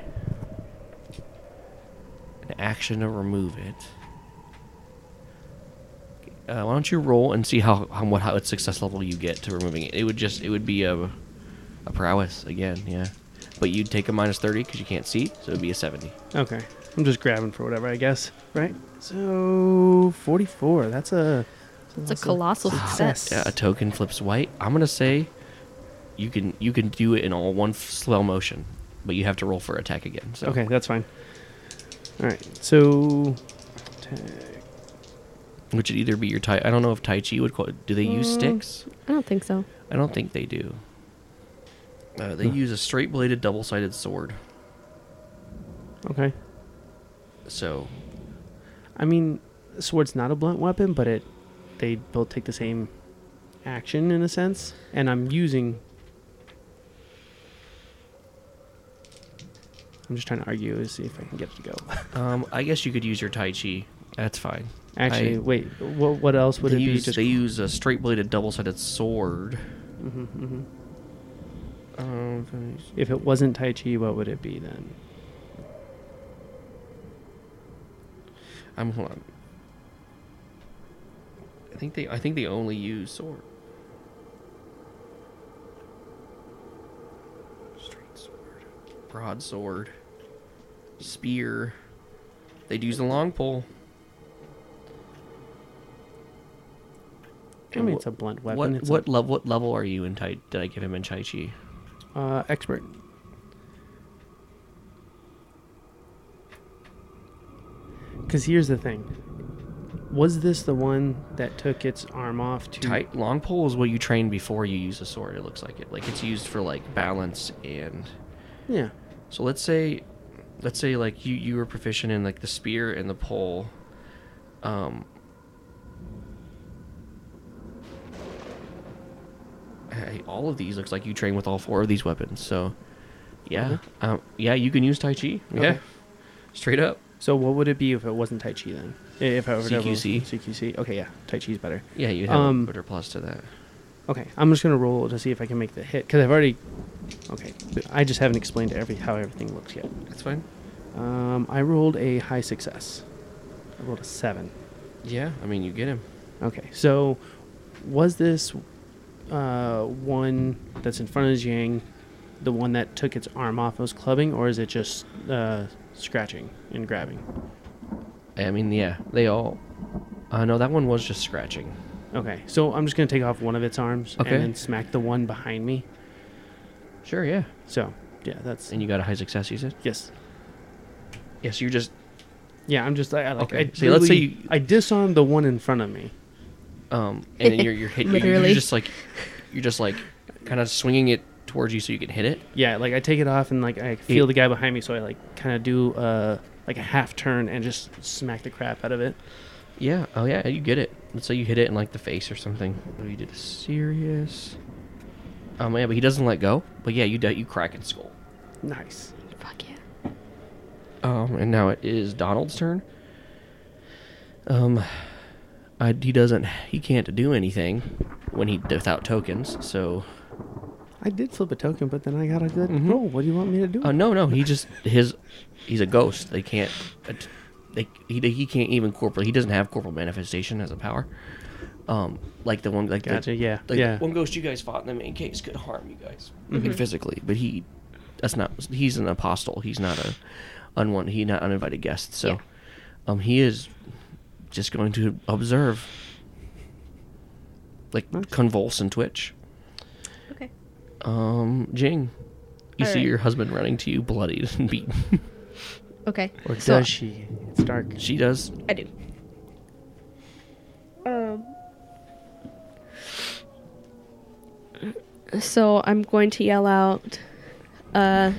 An action to remove it. Uh, why don't you roll and see how how what how it's success level you get to removing it? It would just it would be a a prowess again, yeah. But you'd take a minus thirty because you can't see, so it'd be a seventy. Okay, I'm just grabbing for whatever I guess, right? So forty-four. That's a that's it's a colossal success. success. Yeah, a token flips white. I'm gonna say you can you can do it in all one slow motion, but you have to roll for attack again. So okay, that's fine. All right, so. Attack. Which would either be your Tai... I don't know if Tai Chi would... Call it, do they mm, use sticks? I don't think so. I don't think they do. Uh, they huh. use a straight-bladed, double-sided sword. Okay. So... I mean, a sword's not a blunt weapon, but it... They both take the same action, in a sense. And I'm using... I'm just trying to argue to see if I can get it to go. um, I guess you could use your Tai Chi... That's fine. Actually, I, wait. What, what else would it use, be? Just they use a straight-bladed, double-sided sword. Mm-hmm, mm-hmm. Um, if it wasn't Tai Chi, what would it be then? I'm hold on. I think they. I think they only use sword. Straight sword, broadsword, spear. They'd use the long pole. I mean, it's a blunt weapon. What, what level? What level are you in? Tai, did I give him in Tai Chi? Uh, expert. Because here's the thing: was this the one that took its arm off? To tai, long pole is what you train before you use a sword. It looks like it. Like it's used for like balance and. Yeah. So let's say, let's say like you you were proficient in like the spear and the pole, um. Hey, all of these looks like you train with all four of these weapons. So, yeah. Mm-hmm. Um, yeah, you can use Tai Chi. Yeah. Okay. Straight up. So what would it be if it wasn't Tai Chi then? If I C Q C. C Q C. Okay, yeah. Tai Chi's better. Yeah, you'd have um, a better plus to that. Okay, I'm just going to roll to see if I can make the hit. Because I've already... Okay, I just haven't explained every how everything looks yet. That's fine. Um, I rolled a high success. I rolled a seven. Yeah, I mean, you get him. Okay, so was this... Uh, one that's in front of Jiang, the one that took its arm off was clubbing, or is it just uh, scratching and grabbing? I mean, yeah, they all. Uh, no, that one was just scratching. Okay, so I'm just gonna take off one of its arms okay. and then smack the one behind me. Sure, yeah. So, yeah, that's. And you got a high success, you said? Yes. Yeah, so you're just. Yeah, I'm just. I, like, okay. I so let's say you... I disarmed the one in front of me. Um, and then you're you're hitting you're just like you're just like kind of swinging it towards you so you can hit it. Yeah, like I take it off and like I feel it, the guy behind me, so I like kind of do uh like a half turn and just smack the crap out of it. Yeah. Oh yeah, you get it. Let's say you hit it in like the face or something. Oh, you did a serious. Um yeah, but he doesn't let go. But yeah, you do, you crack its skull. Nice. Fuck yeah. Um and now it is Donald's turn. Um. Uh, he doesn't. He can't do anything when he without tokens. So, I did flip a token, but then I got a good mm-hmm. roll. What do you want me to do? Uh, no, no. He just his. He's a ghost. They can't. They he he can't even corporal. He doesn't have corporal manifestation as a power. Um, like the one like gotcha. The, yeah, like yeah. The one ghost you guys fought in the main case could harm you guys mm-hmm. I mean, physically, but he. That's not. He's an apostle. He's not a unwanted. He's not uninvited guest. So, yeah. um, he is. Just going to observe, like nice. Convulse and twitch. Okay. Um, Jing, you All see right. your husband running to you, bloodied and beaten. Okay. Or does so, she? It's dark. She does. I do. Um. So I'm going to yell out, "Uh,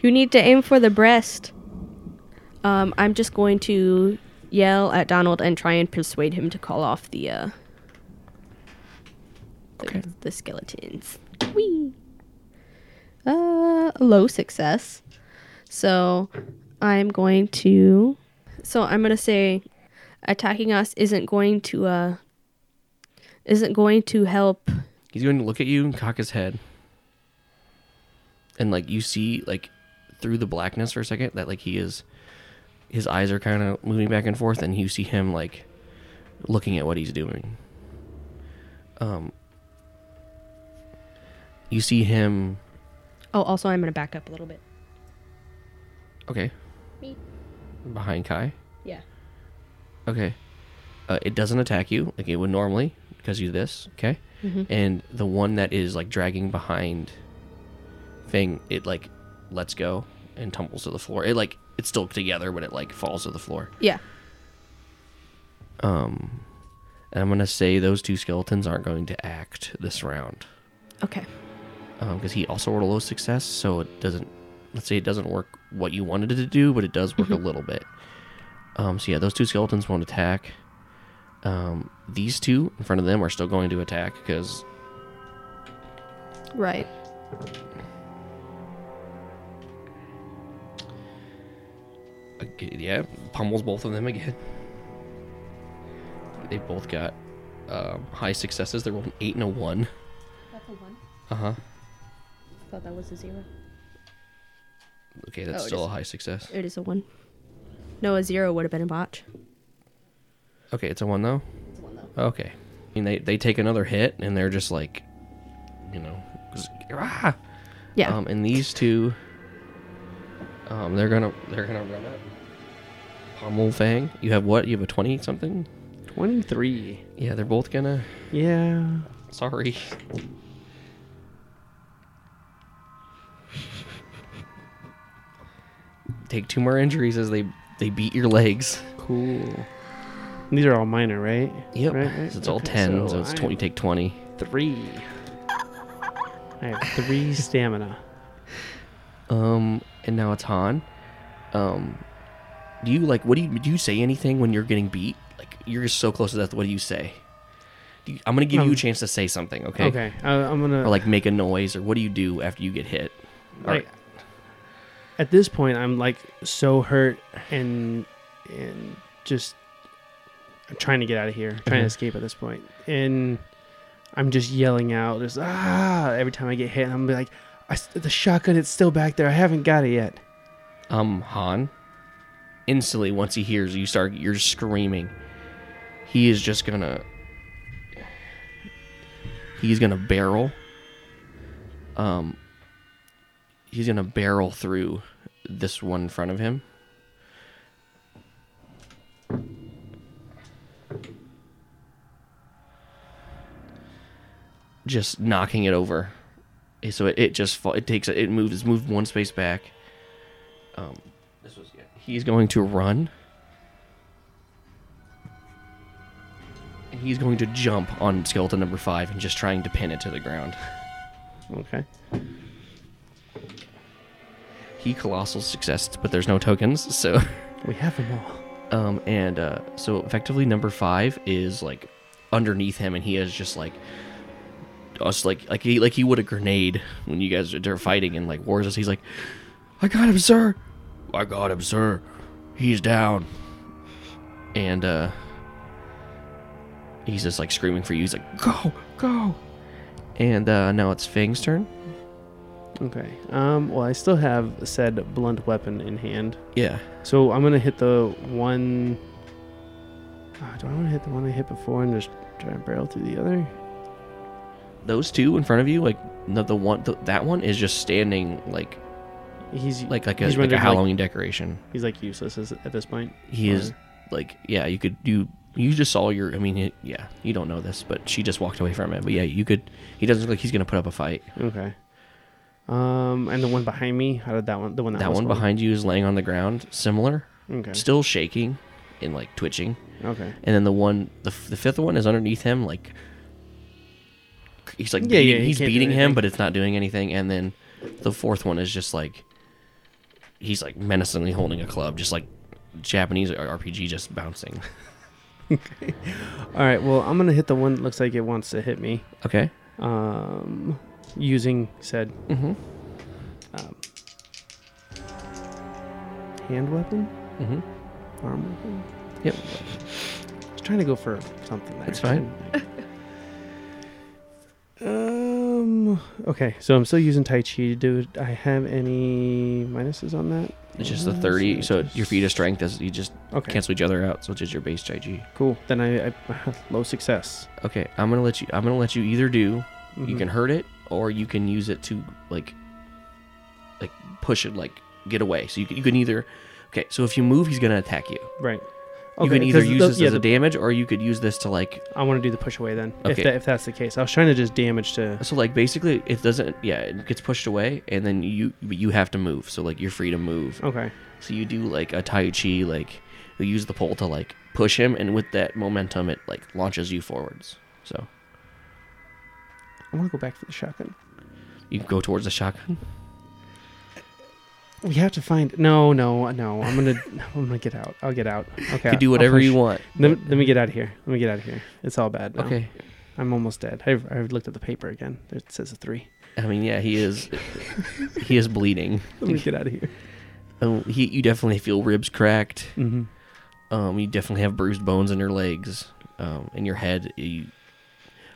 you need to aim for the breast." Um, I'm just going to. Yell at Donald and try and persuade him to call off the uh, the, okay. the skeletons. Whee! Uh, a low success. So I'm going to... So I'm going to say attacking us isn't going to... Uh, isn't going to help. He's going to look at you and cock his head. And, like, you see, like, through the blackness for a second that, like, he is... His eyes are kind of moving back and forth, and you see him, like, looking at what he's doing. Um... You see him... Oh, also, I'm going to back up a little bit. Okay. Me. Behind Kai? Yeah. Okay. Uh, it doesn't attack you like it would normally because you do this, okay? Mm-hmm. And the one that is, like, dragging behind Fang, it, like, lets go and tumbles to the floor. It, like, it's still together, but it, like, falls to the floor. Yeah. Um, and I'm going to say those two skeletons aren't going to act this round. Okay. Because um, he also rolled a low success, so it doesn't, let's say it doesn't work what you wanted it to do, but it does work mm-hmm. a little bit. Um, so yeah, those two skeletons won't attack. Um, these two in front of them are still going to attack, because... Right. Okay, yeah, pummels both of them again. They both got um, high successes. They rolled an eight and a one. That's a one? Uh-huh. I thought that was a zero. Okay, that's oh, still a high success. It is a one. No, a zero would have been a botch. Okay, it's a one though? It's a one though. Okay. I mean, they, they take another hit and they're just like, you know, just, ah! Yeah. Um, and these two, um, they're gonna they're gonna run up. Pommel Fang. You have what? You have a twenty something? Twenty-three. Yeah, they're both gonna. Yeah. Sorry. Take two more injuries as they, they beat your legs. Cool. These are all minor, right? Yep. Right, right? So it's all okay, ten, so, so it's twenty. Take twenty. Three. I have three stamina. Um, and now it's Han. Um, do you like? What do you do? You say anything when you're getting beat? Like you're just so close to death. What do you say? Do you, I'm gonna give um, you a chance to say something. Okay. Okay. Uh, I'm gonna or like make a noise or what do you do after you get hit? All right. At this point, I'm like so hurt and and just I'm trying to get out of here, I'm trying mm-hmm. to escape at this point. And I'm just yelling out, just ah! Every time I get hit, I'm like, I, the shotgun, it's still back there. I haven't got it yet. Um, Han, instantly once he hears you start, you're screaming. He is just gonna, he's gonna barrel. Um. He's going to barrel through this one in front of him. Just knocking it over. So it, it just fall, it takes it moves it's moved one space back. Um, this was yeah. He's going to run. And he's going to jump on skeleton number five and just trying to pin it to the ground. Okay. He colossal success, but there's no tokens, so... We have them all. Um, and uh, so effectively number five is, like, underneath him, and he is just, like... Us, like, like he like he would a grenade when you guys are fighting in, like, wars. He's like, I got him, sir! I got him, sir! He's down! And, uh... He's just, like, screaming for you. He's like, go! Go! And uh, now it's Fang's turn. Okay. Um, well, I still have said blunt weapon in hand. Yeah. So I'm going to hit the one... Oh, do I want to hit the one I hit before and just try and barrel through the other? Those two in front of you, like, no, the one, the, that one is just standing, like... He's like like a, he's like a Halloween like, decoration. He's, like, useless at this point. He or... is, like, yeah, you could... You, you just saw your... I mean, it, yeah, you don't know this, but she just walked away from it. But, yeah, you could... He doesn't look like he's going to put up a fight. Okay. Um, and the one behind me, how did that one, the one that, that one behind you is laying on the ground, similar, okay. Still shaking and like twitching. Okay. And then the one, the, the fifth one is underneath him. Like he's like, yeah, beating, yeah, he he's beating him, but it's not doing anything. And then the fourth one is just like, he's like menacingly holding a club, just like Japanese R P G, just bouncing. Okay. All right. Well, I'm going to hit the one that looks like it wants to hit me. Okay. Um, using said mm-hmm. um, hand weapon? Mm-hmm. Arm weapon? Yep. I was trying to go for something there. That's fine. um. Okay, so I'm still using Tai Chi. Do I have any minuses on that? It's just the thirty, so your feet of strength, is you just okay. cancel each other out, so it's just your base Tai Chi. Cool. Then I, I low success. Okay, I'm gonna let you. I'm gonna let you either do, mm-hmm. you can hurt it, or you can use it to like, like push it, like get away. So you can, you can either. Okay, so if you move, he's gonna attack you. Right. Okay, you can either use the, this yeah, as the, a damage, or you could use this to like. I want to do the push away then. Okay. If, that, if that's the case, I was trying to just damage to. So like basically, it doesn't. Yeah, it gets pushed away, and then you you have to move. So like you're free to move. Okay. So you do like a Tai Chi, like you use the pole to like push him, and with that momentum, it like launches you forwards. So. I want to go back to the shotgun. You can go towards the shotgun. We have to find no, no, no. I'm gonna, I'm gonna get out. I'll get out. Okay. You do whatever you want. Let me, let me get out of here. Let me get out of here. It's all bad now. Okay. I'm almost dead. I've, I've looked at the paper again. It says a three. I mean, yeah, he is, he is bleeding. Let me get out of here. Um, he, you definitely feel ribs cracked. Mm-hmm. Um, you definitely have bruised bones in your legs. Um, in your head, it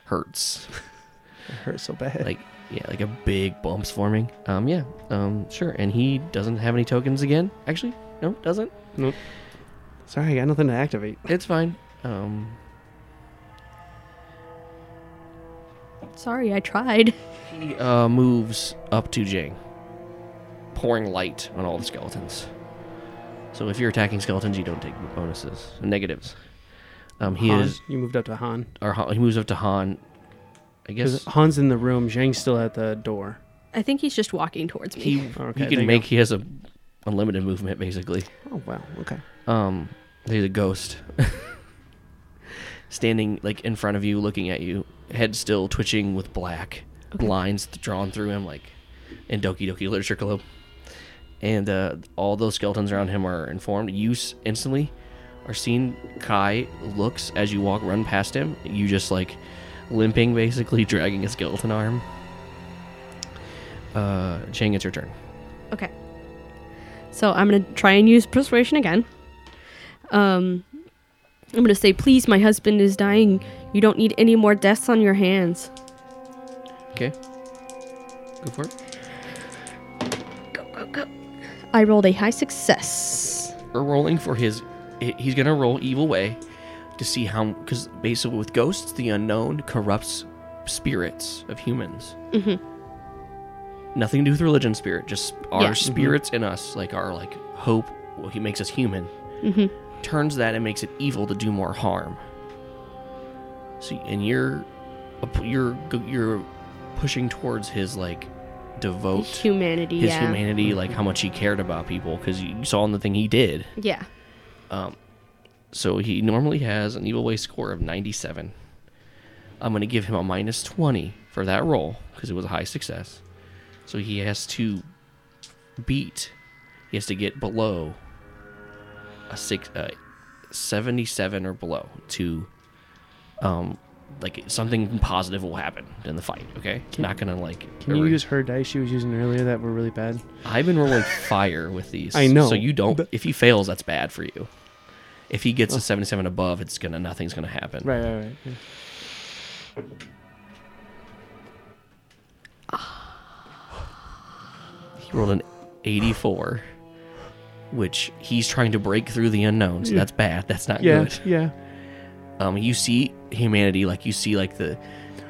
hurts. It hurts so bad. Like. Yeah, like a big bump's forming. Um, yeah, um, sure. And he doesn't have any tokens again. Actually, no, doesn't. Nope. Sorry, I got nothing to activate. It's fine. Um. Sorry, I tried. He uh, moves up to Jing, pouring light on all the skeletons. So if you're attacking skeletons, you don't take bonuses, negatives. Um, he Han, is. You moved up to Han. Or Han, he moves up to Han. I guess Han's in the room. Zhang's still at the door. I think he's just walking towards me. He, okay, he can make. Go. He has a unlimited movement, basically. Oh wow. Okay. Um, there's a ghost standing like in front of you, looking at you, head still twitching with black okay. lines drawn through him, like in Doki Doki Literature Club. And uh, all those skeletons around him are informed. You instantly are seen. Kai looks as you walk, run past him. You just like. Limping, basically, dragging a skeleton arm. Uh, Chang, it's your turn. Okay. So I'm going to try and use persuasion again. Um, I'm going to say, please, my husband is dying. You don't need any more deaths on your hands. Okay. Go for it. Go, go, go. I rolled a high success. We're rolling for his... He's going to roll evil way. To see how, because basically with ghosts, the unknown corrupts spirits of humans. Mm-hmm. Nothing to do with religion, spirit, just our yeah. spirits mm-hmm. in us, like our like hope. Well, he makes us human. Mm-hmm. Turns that and makes it evil to do more harm. See, and you're, you're, you're pushing towards his like devote humanity, his yeah. humanity, mm-hmm. like how much he cared about people, because you saw in the thing he did. Yeah. Um. So he normally has an evil way score of ninety-seven. I'm going to give him a minus twenty for that roll because it was a high success. So he has to beat. He has to get below a six, uh, seventy-seven or below to, um, like something positive will happen in the fight. Okay, it's not going to like. Can you use her dice she was using earlier that were really bad? I've been rolling fire with these. I know. So you don't. But... If he fails, that's bad for you. If he gets oh. a seventy-seven above, it's gonna nothing's gonna happen. Right, right, right. Yeah. He rolled an eighty-four, which he's trying to break through the unknown. So that's bad. That's not yeah, good. Yeah. Um, you see humanity, like you see, like the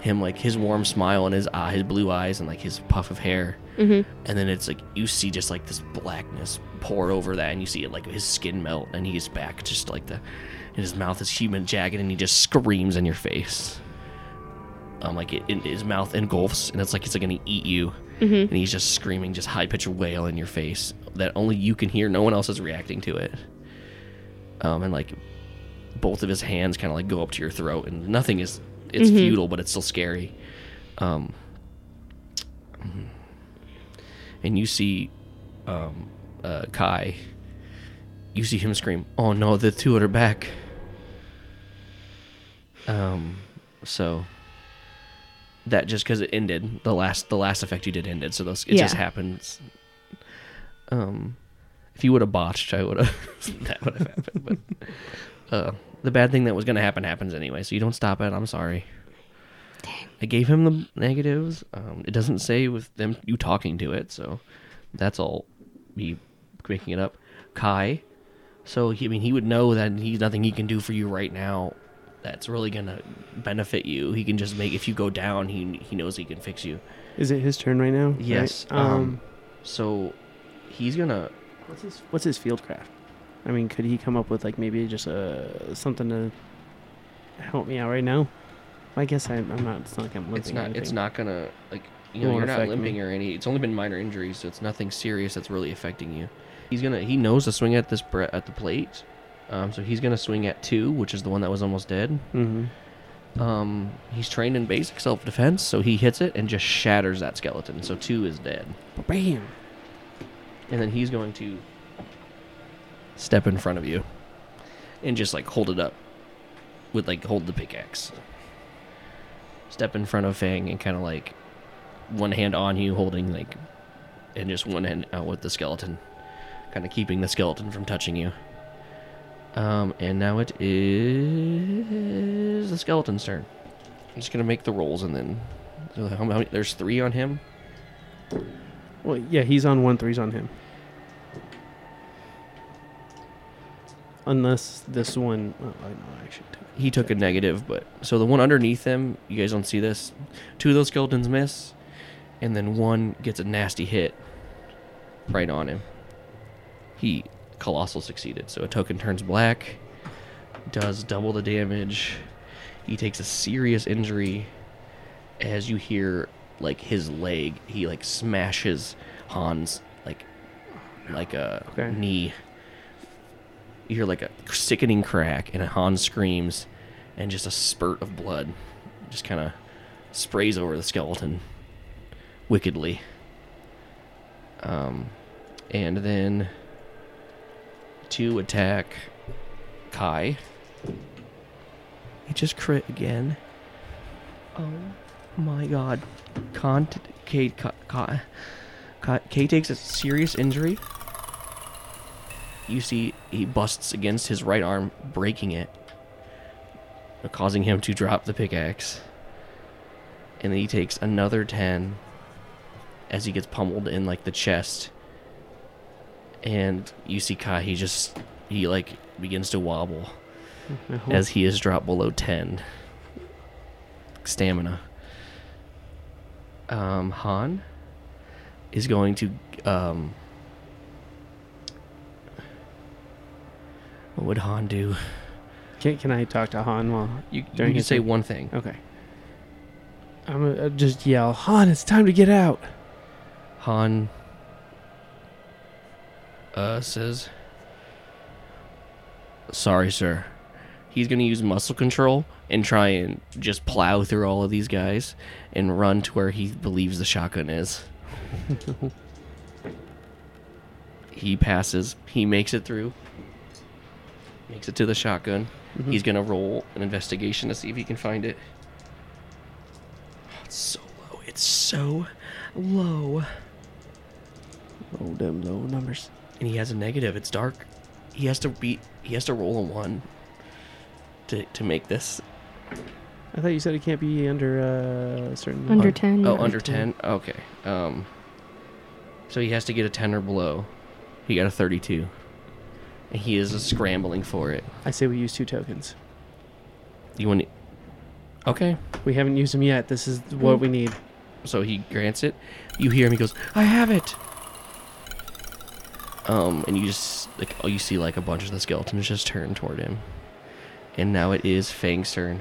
him, like his warm smile and his eye, his blue eyes, and like his puff of hair. Mm-hmm. And then it's like you see just like this blackness pour over that, and you see it like his skin melt, and he's back just like the, and his mouth is human jagged, and he just screams in your face. Um, like it, it, his mouth engulfs, and it's like it's like gonna eat you, mm-hmm. and he's just screaming, just high pitched wail in your face that only you can hear. No one else is reacting to it. Um, and like both of his hands kind of like go up to your throat, and nothing is. It's mm-hmm. futile, but it's still scary. Um. And you see um, uh, Kai, you see him scream, oh no, the two are back. Um, so that just because it ended, the last the last effect you did ended, so those, it yeah. just happens. Um, if he would have botched, I would have. That would have happened. But uh, the bad thing that was going to happen happens anyway, so you don't stop it. I'm sorry. Dang. I gave him the negatives. Um, it doesn't say with them you talking to it, so that's all me making it up. Kai. So, I mean, he would know that he's nothing he can do for you right now that's really going to benefit you. He can just make, if you go down, he he knows he can fix you. Is it his turn right now? Yes. Right? Um, um, so, he's going to... What's his What's his field craft? I mean, could he come up with, like, maybe just uh, something to help me out right now? I guess I, I'm not... It's not like I'm limping. It's not, it's not going to, like, you know, you're not limping me. Or any... It's only been minor injuries, so it's nothing serious that's really affecting you. He's gonna. He knows to swing at this bre- at the plate, um, so he's gonna swing at two, which is the one that was almost dead. Mm-hmm. Um, he's trained in basic self defense, so he hits it and just shatters that skeleton. So two is dead. Bam. And then he's going to step in front of you and just like hold it up with like hold the pickaxe. Step in front of Fang and kind of like one hand on you, holding like, and just one hand out with the skeleton. Kind of keeping the skeleton from touching you. Um, and now it is the skeleton's turn. I'm just going to make the rolls and then... So how many, there's three on him? Well, yeah, he's on one, three's on him. Unless this one... Oh, I know, I should take it. He took a negative, but... So the one underneath him, you guys don't see this. Two of those skeletons miss, and then one gets a nasty hit right on him. He colossal succeeded, so a token turns black, does double the damage. He takes a serious injury as you hear like his leg. He like smashes Han's like like a okay. knee. You hear like a sickening crack, and Han screams, and just a spurt of blood just kind of sprays over the skeleton wickedly. Um, and then. To attack Kai. He just crit again. Oh my god. Con t- K, Kai, Kai, Kai, Kai takes a serious injury. You see he busts against his right arm, breaking it, causing him to drop the pickaxe. And then he takes another ten as he gets pummeled in like the chest. And you see Kai, he just, he like begins to wobble as he is dropped below ten stamina. Um, Han is going to, um, what would Han do? Can, can I talk to Han while you, you can say thing? One thing. Okay. I'm going to just yell, Han, it's time to get out. Han. Uh, says, sorry, sir. He's going to use muscle control and try and just plow through all of these guys and run to where he believes the shotgun is. He passes. He makes it through. Makes it to the shotgun. Mm-hmm. He's going to roll an investigation to see if he can find it. Oh, it's so low. It's so low. Oh, them low numbers. And he has a negative. It's dark. He has to beat. He has to roll a one to to make this. I thought you said it can't be under uh, a certain. Under one. ten. Oh, under ten. ten. Okay. Um. So he has to get a ten or below. He got a thirty-two. And he is scrambling for it. I say we use two tokens. You want? To... Okay. We haven't used them yet. This is what we need. So he grants it. You hear him. He goes, "I have it." Um, and you just, like, oh, you see, like, a bunch of the skeletons just turn toward him. And now it is Fang's turn.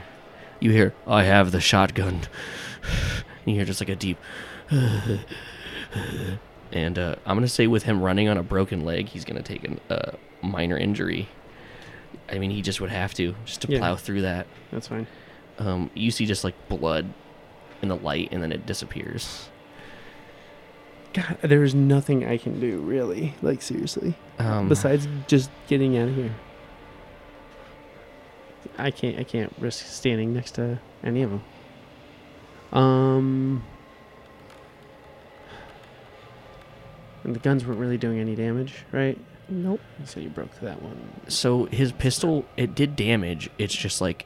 You hear, I have the shotgun. And you hear just, like, a deep... and, uh, I'm gonna say with him running on a broken leg, he's gonna take a uh, minor injury. I mean, he just would have to, just to yeah, plow through that. That's fine. Um, you see just, like, blood in the light, and then it disappears. God, there is nothing I can do, really. Like, seriously. Um, Besides just getting out of here. I can't I can't risk standing next to any of them. Um, and the guns weren't really doing any damage, right? Nope. So you broke that one. So his pistol, it did damage. It's just like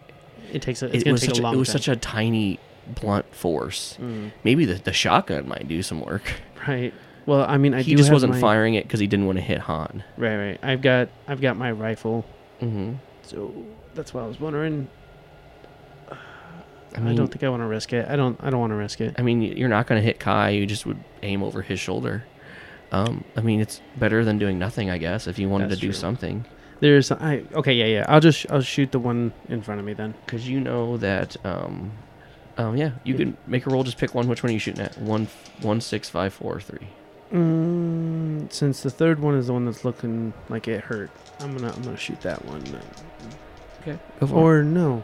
it takes. A, it's it was, take such, a long it was such a tiny blunt force. Mm. Maybe the, the shotgun might do some work. Right. Well, I mean, I he do just have wasn't my... firing it because he didn't want to hit Han. Right, right. I've got, I've got my rifle. Mm-hmm. So that's why I was wondering. I, mean, I don't think I want to risk it. I don't. I don't want to risk it. I mean, you're not going to hit Kai. You just would aim over his shoulder. Um, I mean, it's better than doing nothing, I guess. If you wanted That's to do true. something, there's. I okay. Yeah, yeah. I'll just. I'll shoot the one in front of me then, because you know that. Um, um, yeah. You yeah. can make a roll. Just pick one. Which one are you shooting at? One, one, six, five, four, three. Mm, since the third one is the one that's looking like it hurt, I'm gonna. I'm gonna shoot that one. Okay. Go for or it. no.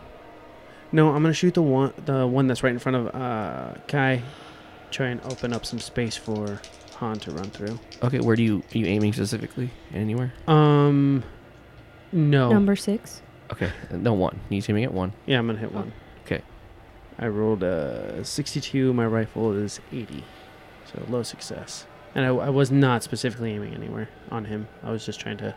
No, I'm gonna shoot the one, the one that's right in front of uh, Kai. Try and open up some space for Han to run through. Okay, where do you are you aiming specifically? Anywhere? Um, no. Number six. Okay, no one. He's aiming at one. Yeah, I'm gonna hit oh. one. Okay. I rolled a sixty-two. My rifle is eighty, so low success. And I, I was not specifically aiming anywhere on him. I was just trying to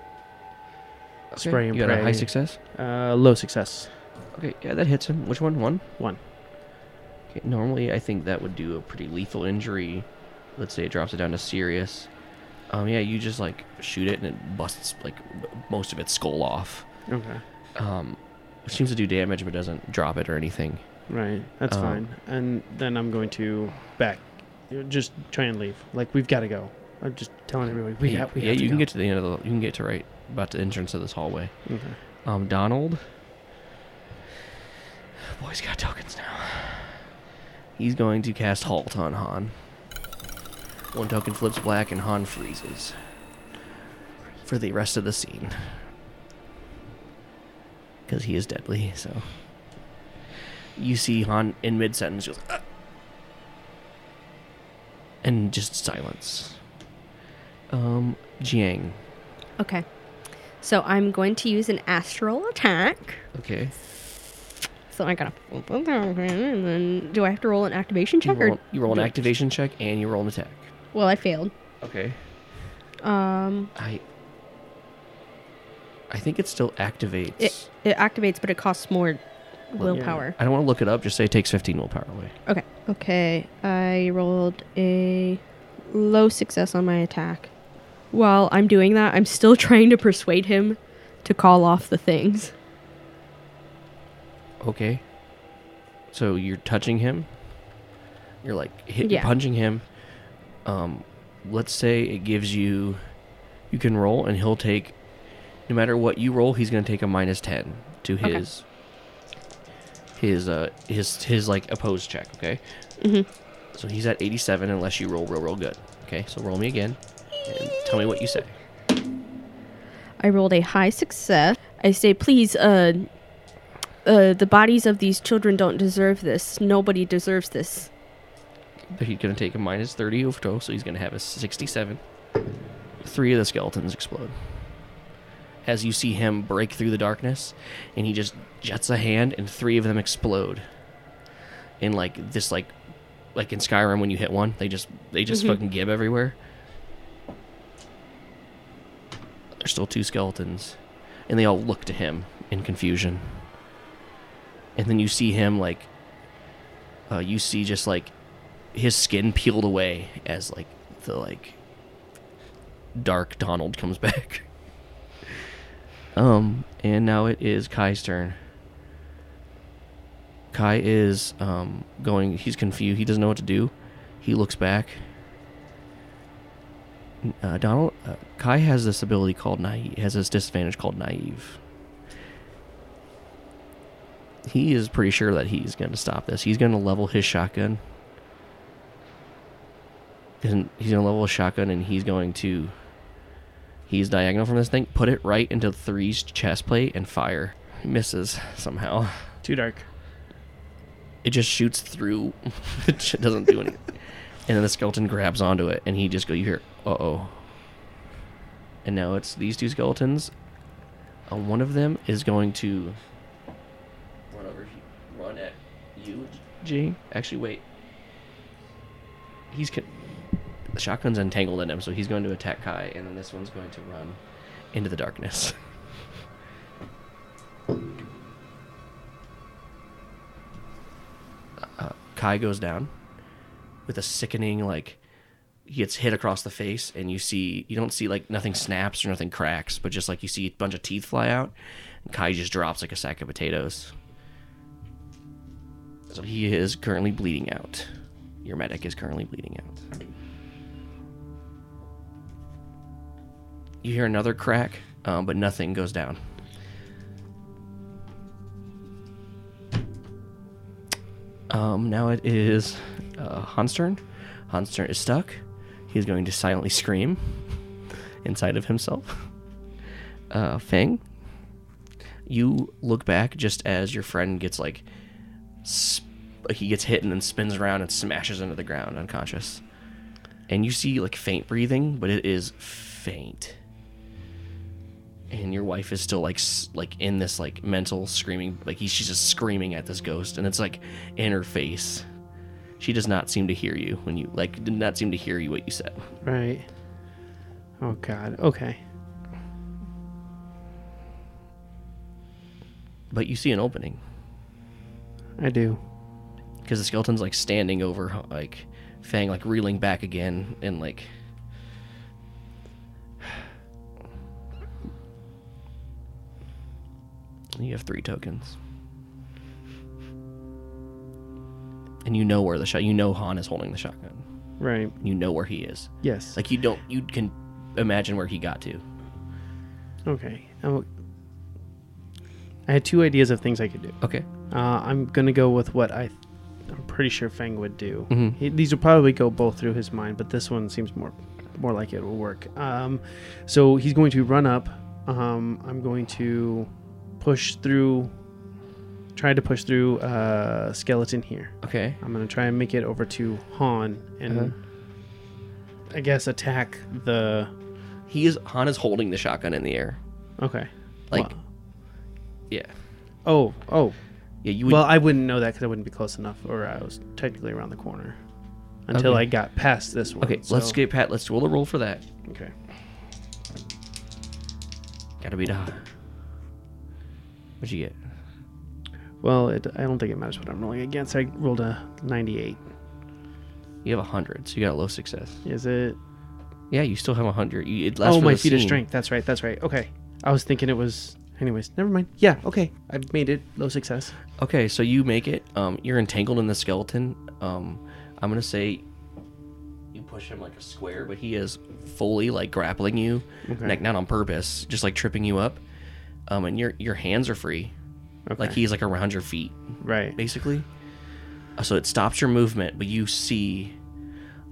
okay. spray and you pray. You got a high success? Uh, low success. Okay, yeah, that hits him. Which one? One? One. Okay, normally I think that would do a pretty lethal injury. Let's say it drops it down to serious. Um, yeah, you just, like, shoot it and it busts, like, most of its skull off. Okay. Um, which seems to do damage but doesn't drop it or anything. Right, that's um, fine. And then I'm going to back, just try and leave. Like, we've got to go. I'm just telling everybody, we yeah, have, we yeah, have to go. Yeah, you can get to the end of the, you can get to right about the entrance of this hallway. Okay. Um, Donald... Boy's got tokens now. He's going to cast Halt on Han. One token flips black and Han freezes for the rest of the scene because he is deadly. So you see Han in mid-sentence goes ah! and just silence. Um, Jiang. Okay, so I'm going to use an astral attack. Okay. So I gotta open that and then do I have to roll an activation check? You roll, or you roll an activation check and you roll an attack. Well, I failed. Okay. Um. I. I think it still activates. It, it activates, but it costs more willpower. Yeah. I don't want to look it up. Just say it takes fifteen willpower away. Okay. Okay. I rolled a low success on my attack. While I'm doing that, I'm still trying to persuade him to call off the things. Okay. So you're touching him. You're like hit, yeah. punching him. Um, let's say it gives you... You can roll and he'll take... No matter what you roll, he's going to take a minus ten to his... Okay. His, uh, his, his like, opposed check, okay? Mm-hmm. So he's at eighty-seven unless you roll real, real good. Okay, so roll me again and tell me what you say. I rolled a high success. I say, please, uh... Uh, the bodies of these children don't deserve this. Nobody deserves this. He's going to take a minus thirty over total, so he's going to have a sixty-seven. Three of the skeletons explode. As you see him break through the darkness, and he just jets a hand, and three of them explode. In like this, like, like in Skyrim when you hit one, they just they just mm-hmm. fucking gib everywhere. There's still two skeletons, and they all look to him in confusion. And then you see him, like, uh, you see just, like, his skin peeled away as, like, the, like, dark Donald comes back. um, and now it is Kai's turn. Kai is, um, going, he's confused. He doesn't know what to do. He looks back. Uh, Donald, uh, Kai has this ability called naive, has this disadvantage called naive. He is pretty sure that he's going to stop this. He's going to level his shotgun. And he's going to level his shotgun, and he's going to... He's diagonal from this thing. Put it right into three's chest plate and fire. He misses somehow. Too dark. It just shoots through. It doesn't do anything. And then the skeleton grabs onto it, and he just goes, you hear, uh-oh. And now it's these two skeletons. Uh, one of them is going to... Run at you, G. Actually, wait. He's con- the shotgun's entangled in him, so he's going to attack Kai, and then this one's going to run into the darkness. Uh, Kai goes down with a sickening, like, he gets hit across the face, and you see, you don't see, like, nothing snaps or nothing cracks, but just, like, you see a bunch of teeth fly out, and Kai just drops like a sack of potatoes. So he is currently bleeding out. Your medic is currently bleeding out. You hear another crack, um, but nothing goes down. Um, now it is uh, Han's turn. Han's turn is stuck. He's going to silently scream inside of himself. Uh, Fang, you look back just as your friend gets, like, sp- he gets hit and then spins around and smashes into the ground unconscious. And you see, like, faint breathing, but it is faint. And your wife is still, like, like in this, like, mental screaming, like, he, she's just screaming at this ghost, and it's, like, in her face. She does not seem to hear you when you, like, did not seem to hear you what you said. Right. Oh, God. Okay. But you see an opening. I do. Because the skeleton's, like, standing over, like, Fang, like, reeling back again, and, like... You have three tokens. And you know where the shot. You know Han is holding the shotgun. Right. You know where he is. Yes. Like, you don't. You can imagine where he got to. Okay. I'll, I had two ideas of things I could do. Okay. Uh, I'm gonna go with what I. I'm pretty sure Fang would do. Mm-hmm. He, these will probably go both through his mind, but this one seems more, more like it will work. Um, so he's going to run up. Um, I'm going to push through. Try to push through uh, skeleton here. Okay. I'm going to try and make it over to Han and uh-huh. I guess attack the... He is Han is holding the shotgun in the air. Okay. Like, well, yeah. Oh, oh. Yeah, you would... Well, I wouldn't know that because I wouldn't be close enough, or I was technically around the corner until okay. I got past this one. Okay, so... let's get Pat. Let's roll a roll for that. Okay. Gotta be done. What'd you get? Well, it, I don't think it matters what I'm rolling against. I rolled a ninety-eight. You have one hundred, so you got a low success. Is it? Yeah, you still have one hundred. You, it lasts oh, for my feet of strength. That's right, that's right. Okay. I was thinking it was... Anyways, never mind. Yeah, okay. I made it. Low success. Okay, so you make it. Um, you're entangled in the skeleton. Um, I'm going to say you push him like a square, but he is fully like grappling you. Okay. Like, not on purpose, just like tripping you up. Um, and your your hands are free. Okay. Like, he's, like, around your feet. Right. Basically. So it stops your movement, but you see...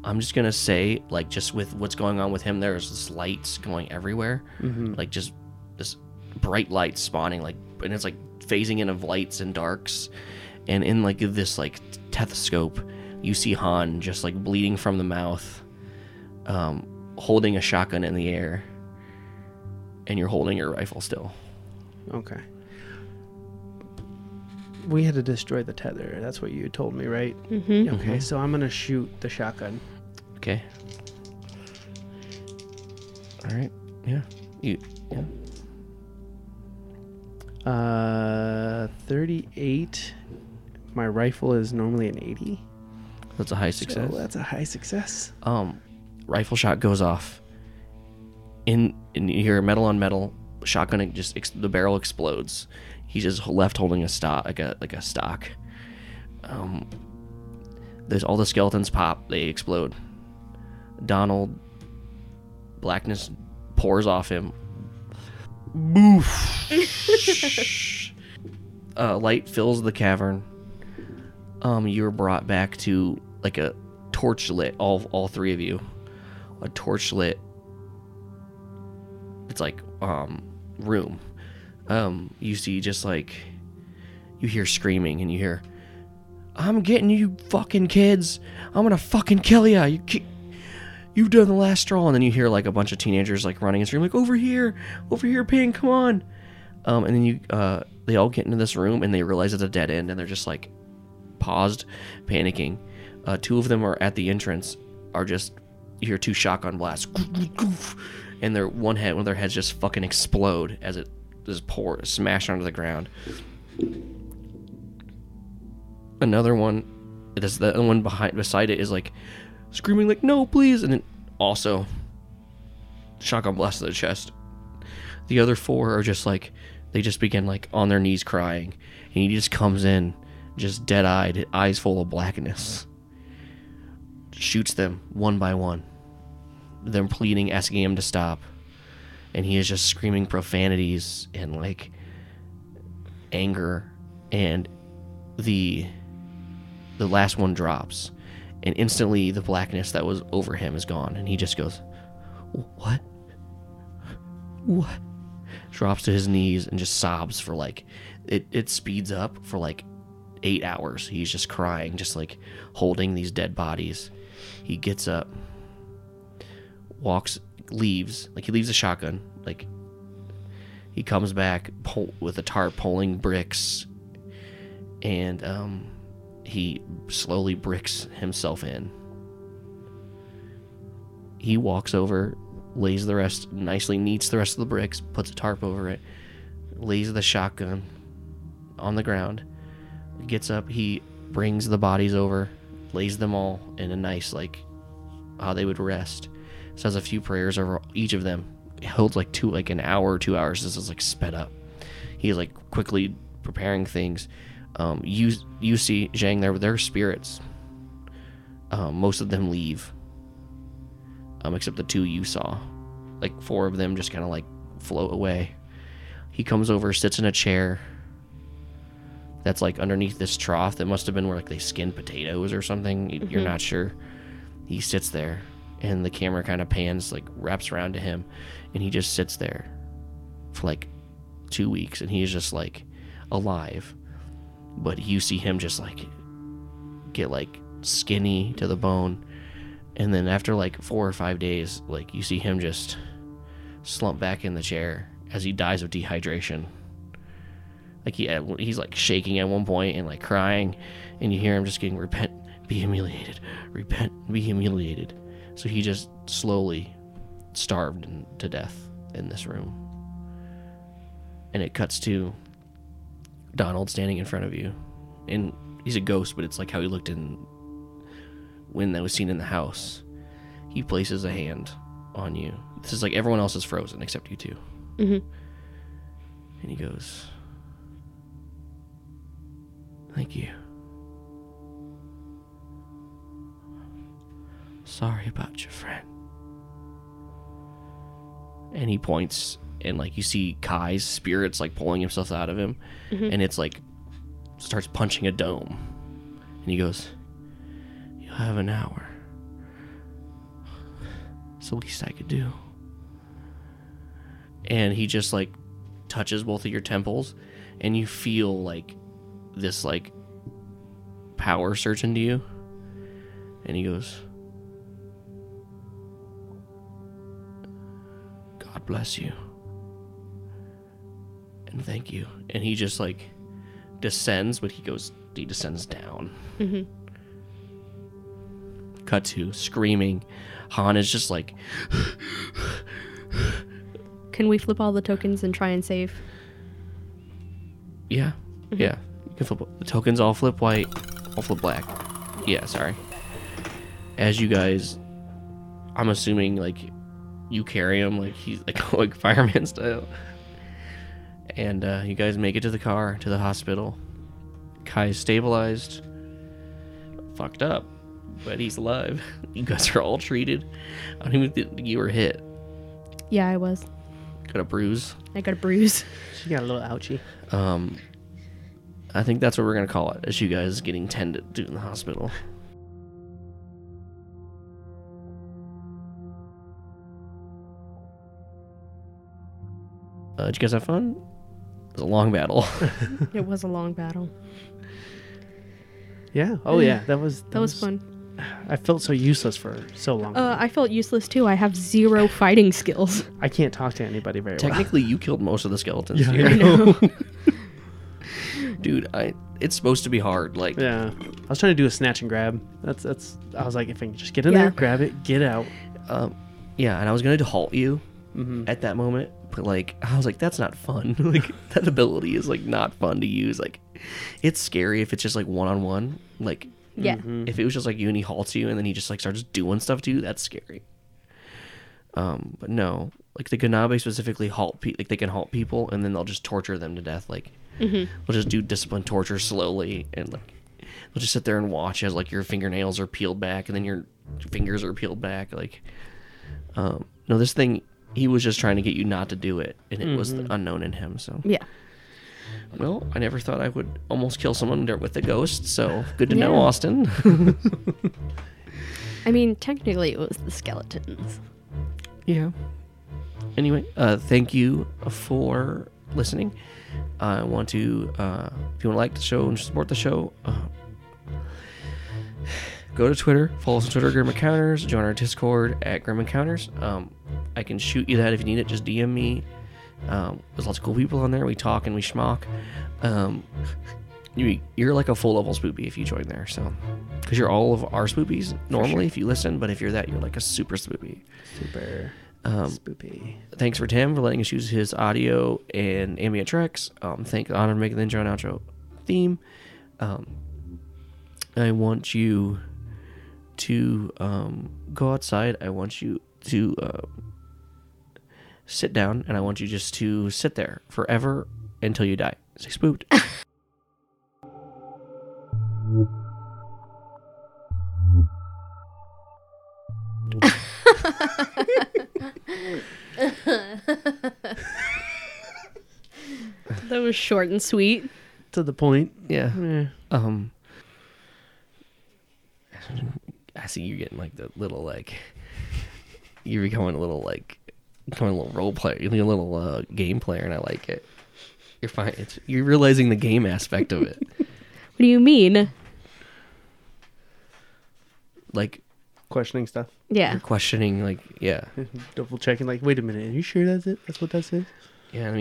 I'm just going to say, like, just with what's going on with him, there's this lights going everywhere. Mm-hmm. Like, just this bright light spawning, like... And it's, like, phasing in of lights and darks. And in, like, this, like, stethoscope, you see Han just, like, bleeding from the mouth, um, holding a shotgun in the air. And you're holding your rifle still. Okay. We had to destroy the tether. That's what you told me, right? Mm-hmm. Okay, mm-hmm. So I'm going to shoot the shotgun. Okay. All right. Yeah. You. Yeah. Uh, thirty-eight. My rifle is normally an eighty. That's a high success. So that's a high success. Um, rifle shot goes off. In, in you hear metal on metal. Shotgun, it just ex- the barrel explodes. He's just left holding a stock, like a like a stock. Um, there's all the skeletons pop, they explode. Donald, blackness pours off him. Boof. uh, light fills the cavern. Um, you're brought back to like a torch lit. All all three of you, a torch lit. It's like um room. Um, you see just like you hear screaming and you hear, "I'm getting you fucking kids. I'm gonna fucking kill ya. You ki- you've done the last straw." And then you hear like a bunch of teenagers like running and screaming like, "Over here, over here, Ping, come on." Um, and then you uh, they all get into this room and they realize it's a dead end and they're just like paused, panicking. Uh, two of them are at the entrance, are just you hear two shotgun blasts and their one head, one of their heads just fucking explode as it is poured, smashed onto the ground. Another one, that's the one behind, beside it is like screaming like, no, please, and then also shotgun blast to the chest. The other four are just like, they just begin like on their knees crying, and he just comes in, just dead-eyed, eyes full of blackness. Shoots them one by one. They're pleading, asking him to stop, and he is just screaming profanities and like anger. And the the last one drops, and instantly the blackness that was over him is gone, and he just goes, "What? What?" Drops to his knees and just sobs for like, it, it speeds up for like eight hours. He's just crying, just like holding these dead bodies. He gets up, walks, leaves, like he leaves a shotgun. Like he comes back pull, with a tarp pulling bricks, and um, he slowly bricks himself in. He walks over, lays the rest, nicely kneads the rest of the bricks, puts a tarp over it, lays the shotgun on the ground, gets up, he brings the bodies over, lays them all in a nice, like, how they would rest, says a few prayers over each of them. It holds like two, like an hour or two hours. This is like sped up. He's like quickly preparing things. Um, you, you see Zhang there with their spirits. Um, most of them leave. Um, except the two you saw. Like four of them just kind of like float away. He comes over, sits in a chair that's like underneath this trough that must have been where like they skinned potatoes or something. Mm-hmm. You're not sure. He sits there, and the camera kind of pans, like wraps around to him, and he just sits there for like two weeks, and he's just like alive. But you see him just like get like skinny to the bone. And then after like four or five days, like you see him just slump back in the chair as he dies of dehydration. Like he he's like shaking at one point and like crying, and you hear him just getting repent, be humiliated, repent, be humiliated. So he just slowly starved to death in this room. And it cuts to Donald standing in front of you, and he's a ghost, but it's like how he looked in when that was seen in the house. He places a hand on you. This is like everyone else is frozen except you two. Mm-hmm. And he goes, "Thank you. Sorry about your friend." And he points, and like you see Kai's spirit's like pulling himself out of him, mm-hmm. and it's like starts punching a dome. And he goes, "Have an hour. It's the least I could do." And he just like touches both of your temples, and you feel like this like power surge into you. And he goes, "God bless you. And thank you." And he just like descends, but he goes, he descends down. Mm-hmm. Cut to screaming. Han is just like, "Can we flip all the tokens and try and save?" Yeah, mm-hmm. yeah. You can flip the tokens. All flip white. All flip black. Yeah, sorry. As you guys, I'm assuming like you carry him like he's like like fireman style, and uh, you guys make it to the car, to the hospital. Kai's stabilized. Fucked up, but he's alive. You guys are all treated. I don't even think you were hit. Yeah, I was. Got a bruise. I got a bruise. She got a little ouchie. Um, I think that's what we're going to call it, as you guys getting tended to in the hospital. Uh, did you guys have fun? It was a long battle. It was a long battle. Yeah. Oh, yeah. That was... That, that was, was fun. I felt so useless for so long. Uh, I felt useless too. I have zero fighting skills. I can't talk to anybody very Technically, well. Technically, you killed most of the skeletons. Yeah, here. I know. Dude, I it's supposed to be hard. Like, yeah, I was trying to do a snatch and grab. That's that's. I was like, if I can just get in yeah. there, grab it, get out. Um, yeah, and I was gonna halt you, mm-hmm. at that moment. But like, I was like, that's not fun. Like, that ability is like not fun to use. Like, it's scary if it's just like one on one. Like, yeah, if it was just like you and he halts you and then he just like starts doing stuff to you, that's scary. Um, but no, like the Ganabe specifically halt people. Like, they can halt people and then they'll just torture them to death. Like, mm-hmm. they'll just do disciplined torture slowly, and like they'll just sit there and watch as like your fingernails are peeled back and then your fingers are peeled back. Like, um, no, this thing, he was just trying to get you not to do it, and it mm-hmm. was unknown in him. So yeah. Well, I never thought I would almost kill someone with a ghost, so good to yeah. know, Austin. I mean, technically it was the skeletons. Yeah. Anyway, uh, thank you for listening. I uh, want to, uh, if you want to like the show and support the show, uh, go to Twitter, follow us on Twitter, Grim Encounters, join our Discord at Grim Encounters. Um, I can shoot you that if you need it. Just D M me. Um, there's lots of cool people on there. We talk and we schmock. Um, you, you're like a full level spoopy if you join there. So, because you're all of our spoopies normally sure. if you listen, but if you're that, you're like a super spoopy. Super. Um, spoopy. Thanks for Tim for letting us use his audio and ambient tracks. Um, thank Anna for making the intro and outro theme. Um, I want you to um, go outside. I want you to uh, sit down, and I want you just to sit there forever until you die. Stay spooked. That was short and sweet. To the point. Yeah. yeah. Um. I see you getting like the little like. You're becoming a little like, becoming a little role player. You're a little uh, game player, and I like it. You're fine. It's, you're realizing the game aspect of it. What do you mean? Like. Questioning stuff. Yeah. You're questioning, like, yeah. Double checking, like, wait a minute, are you sure that's it? That's what that says? Yeah. I mean,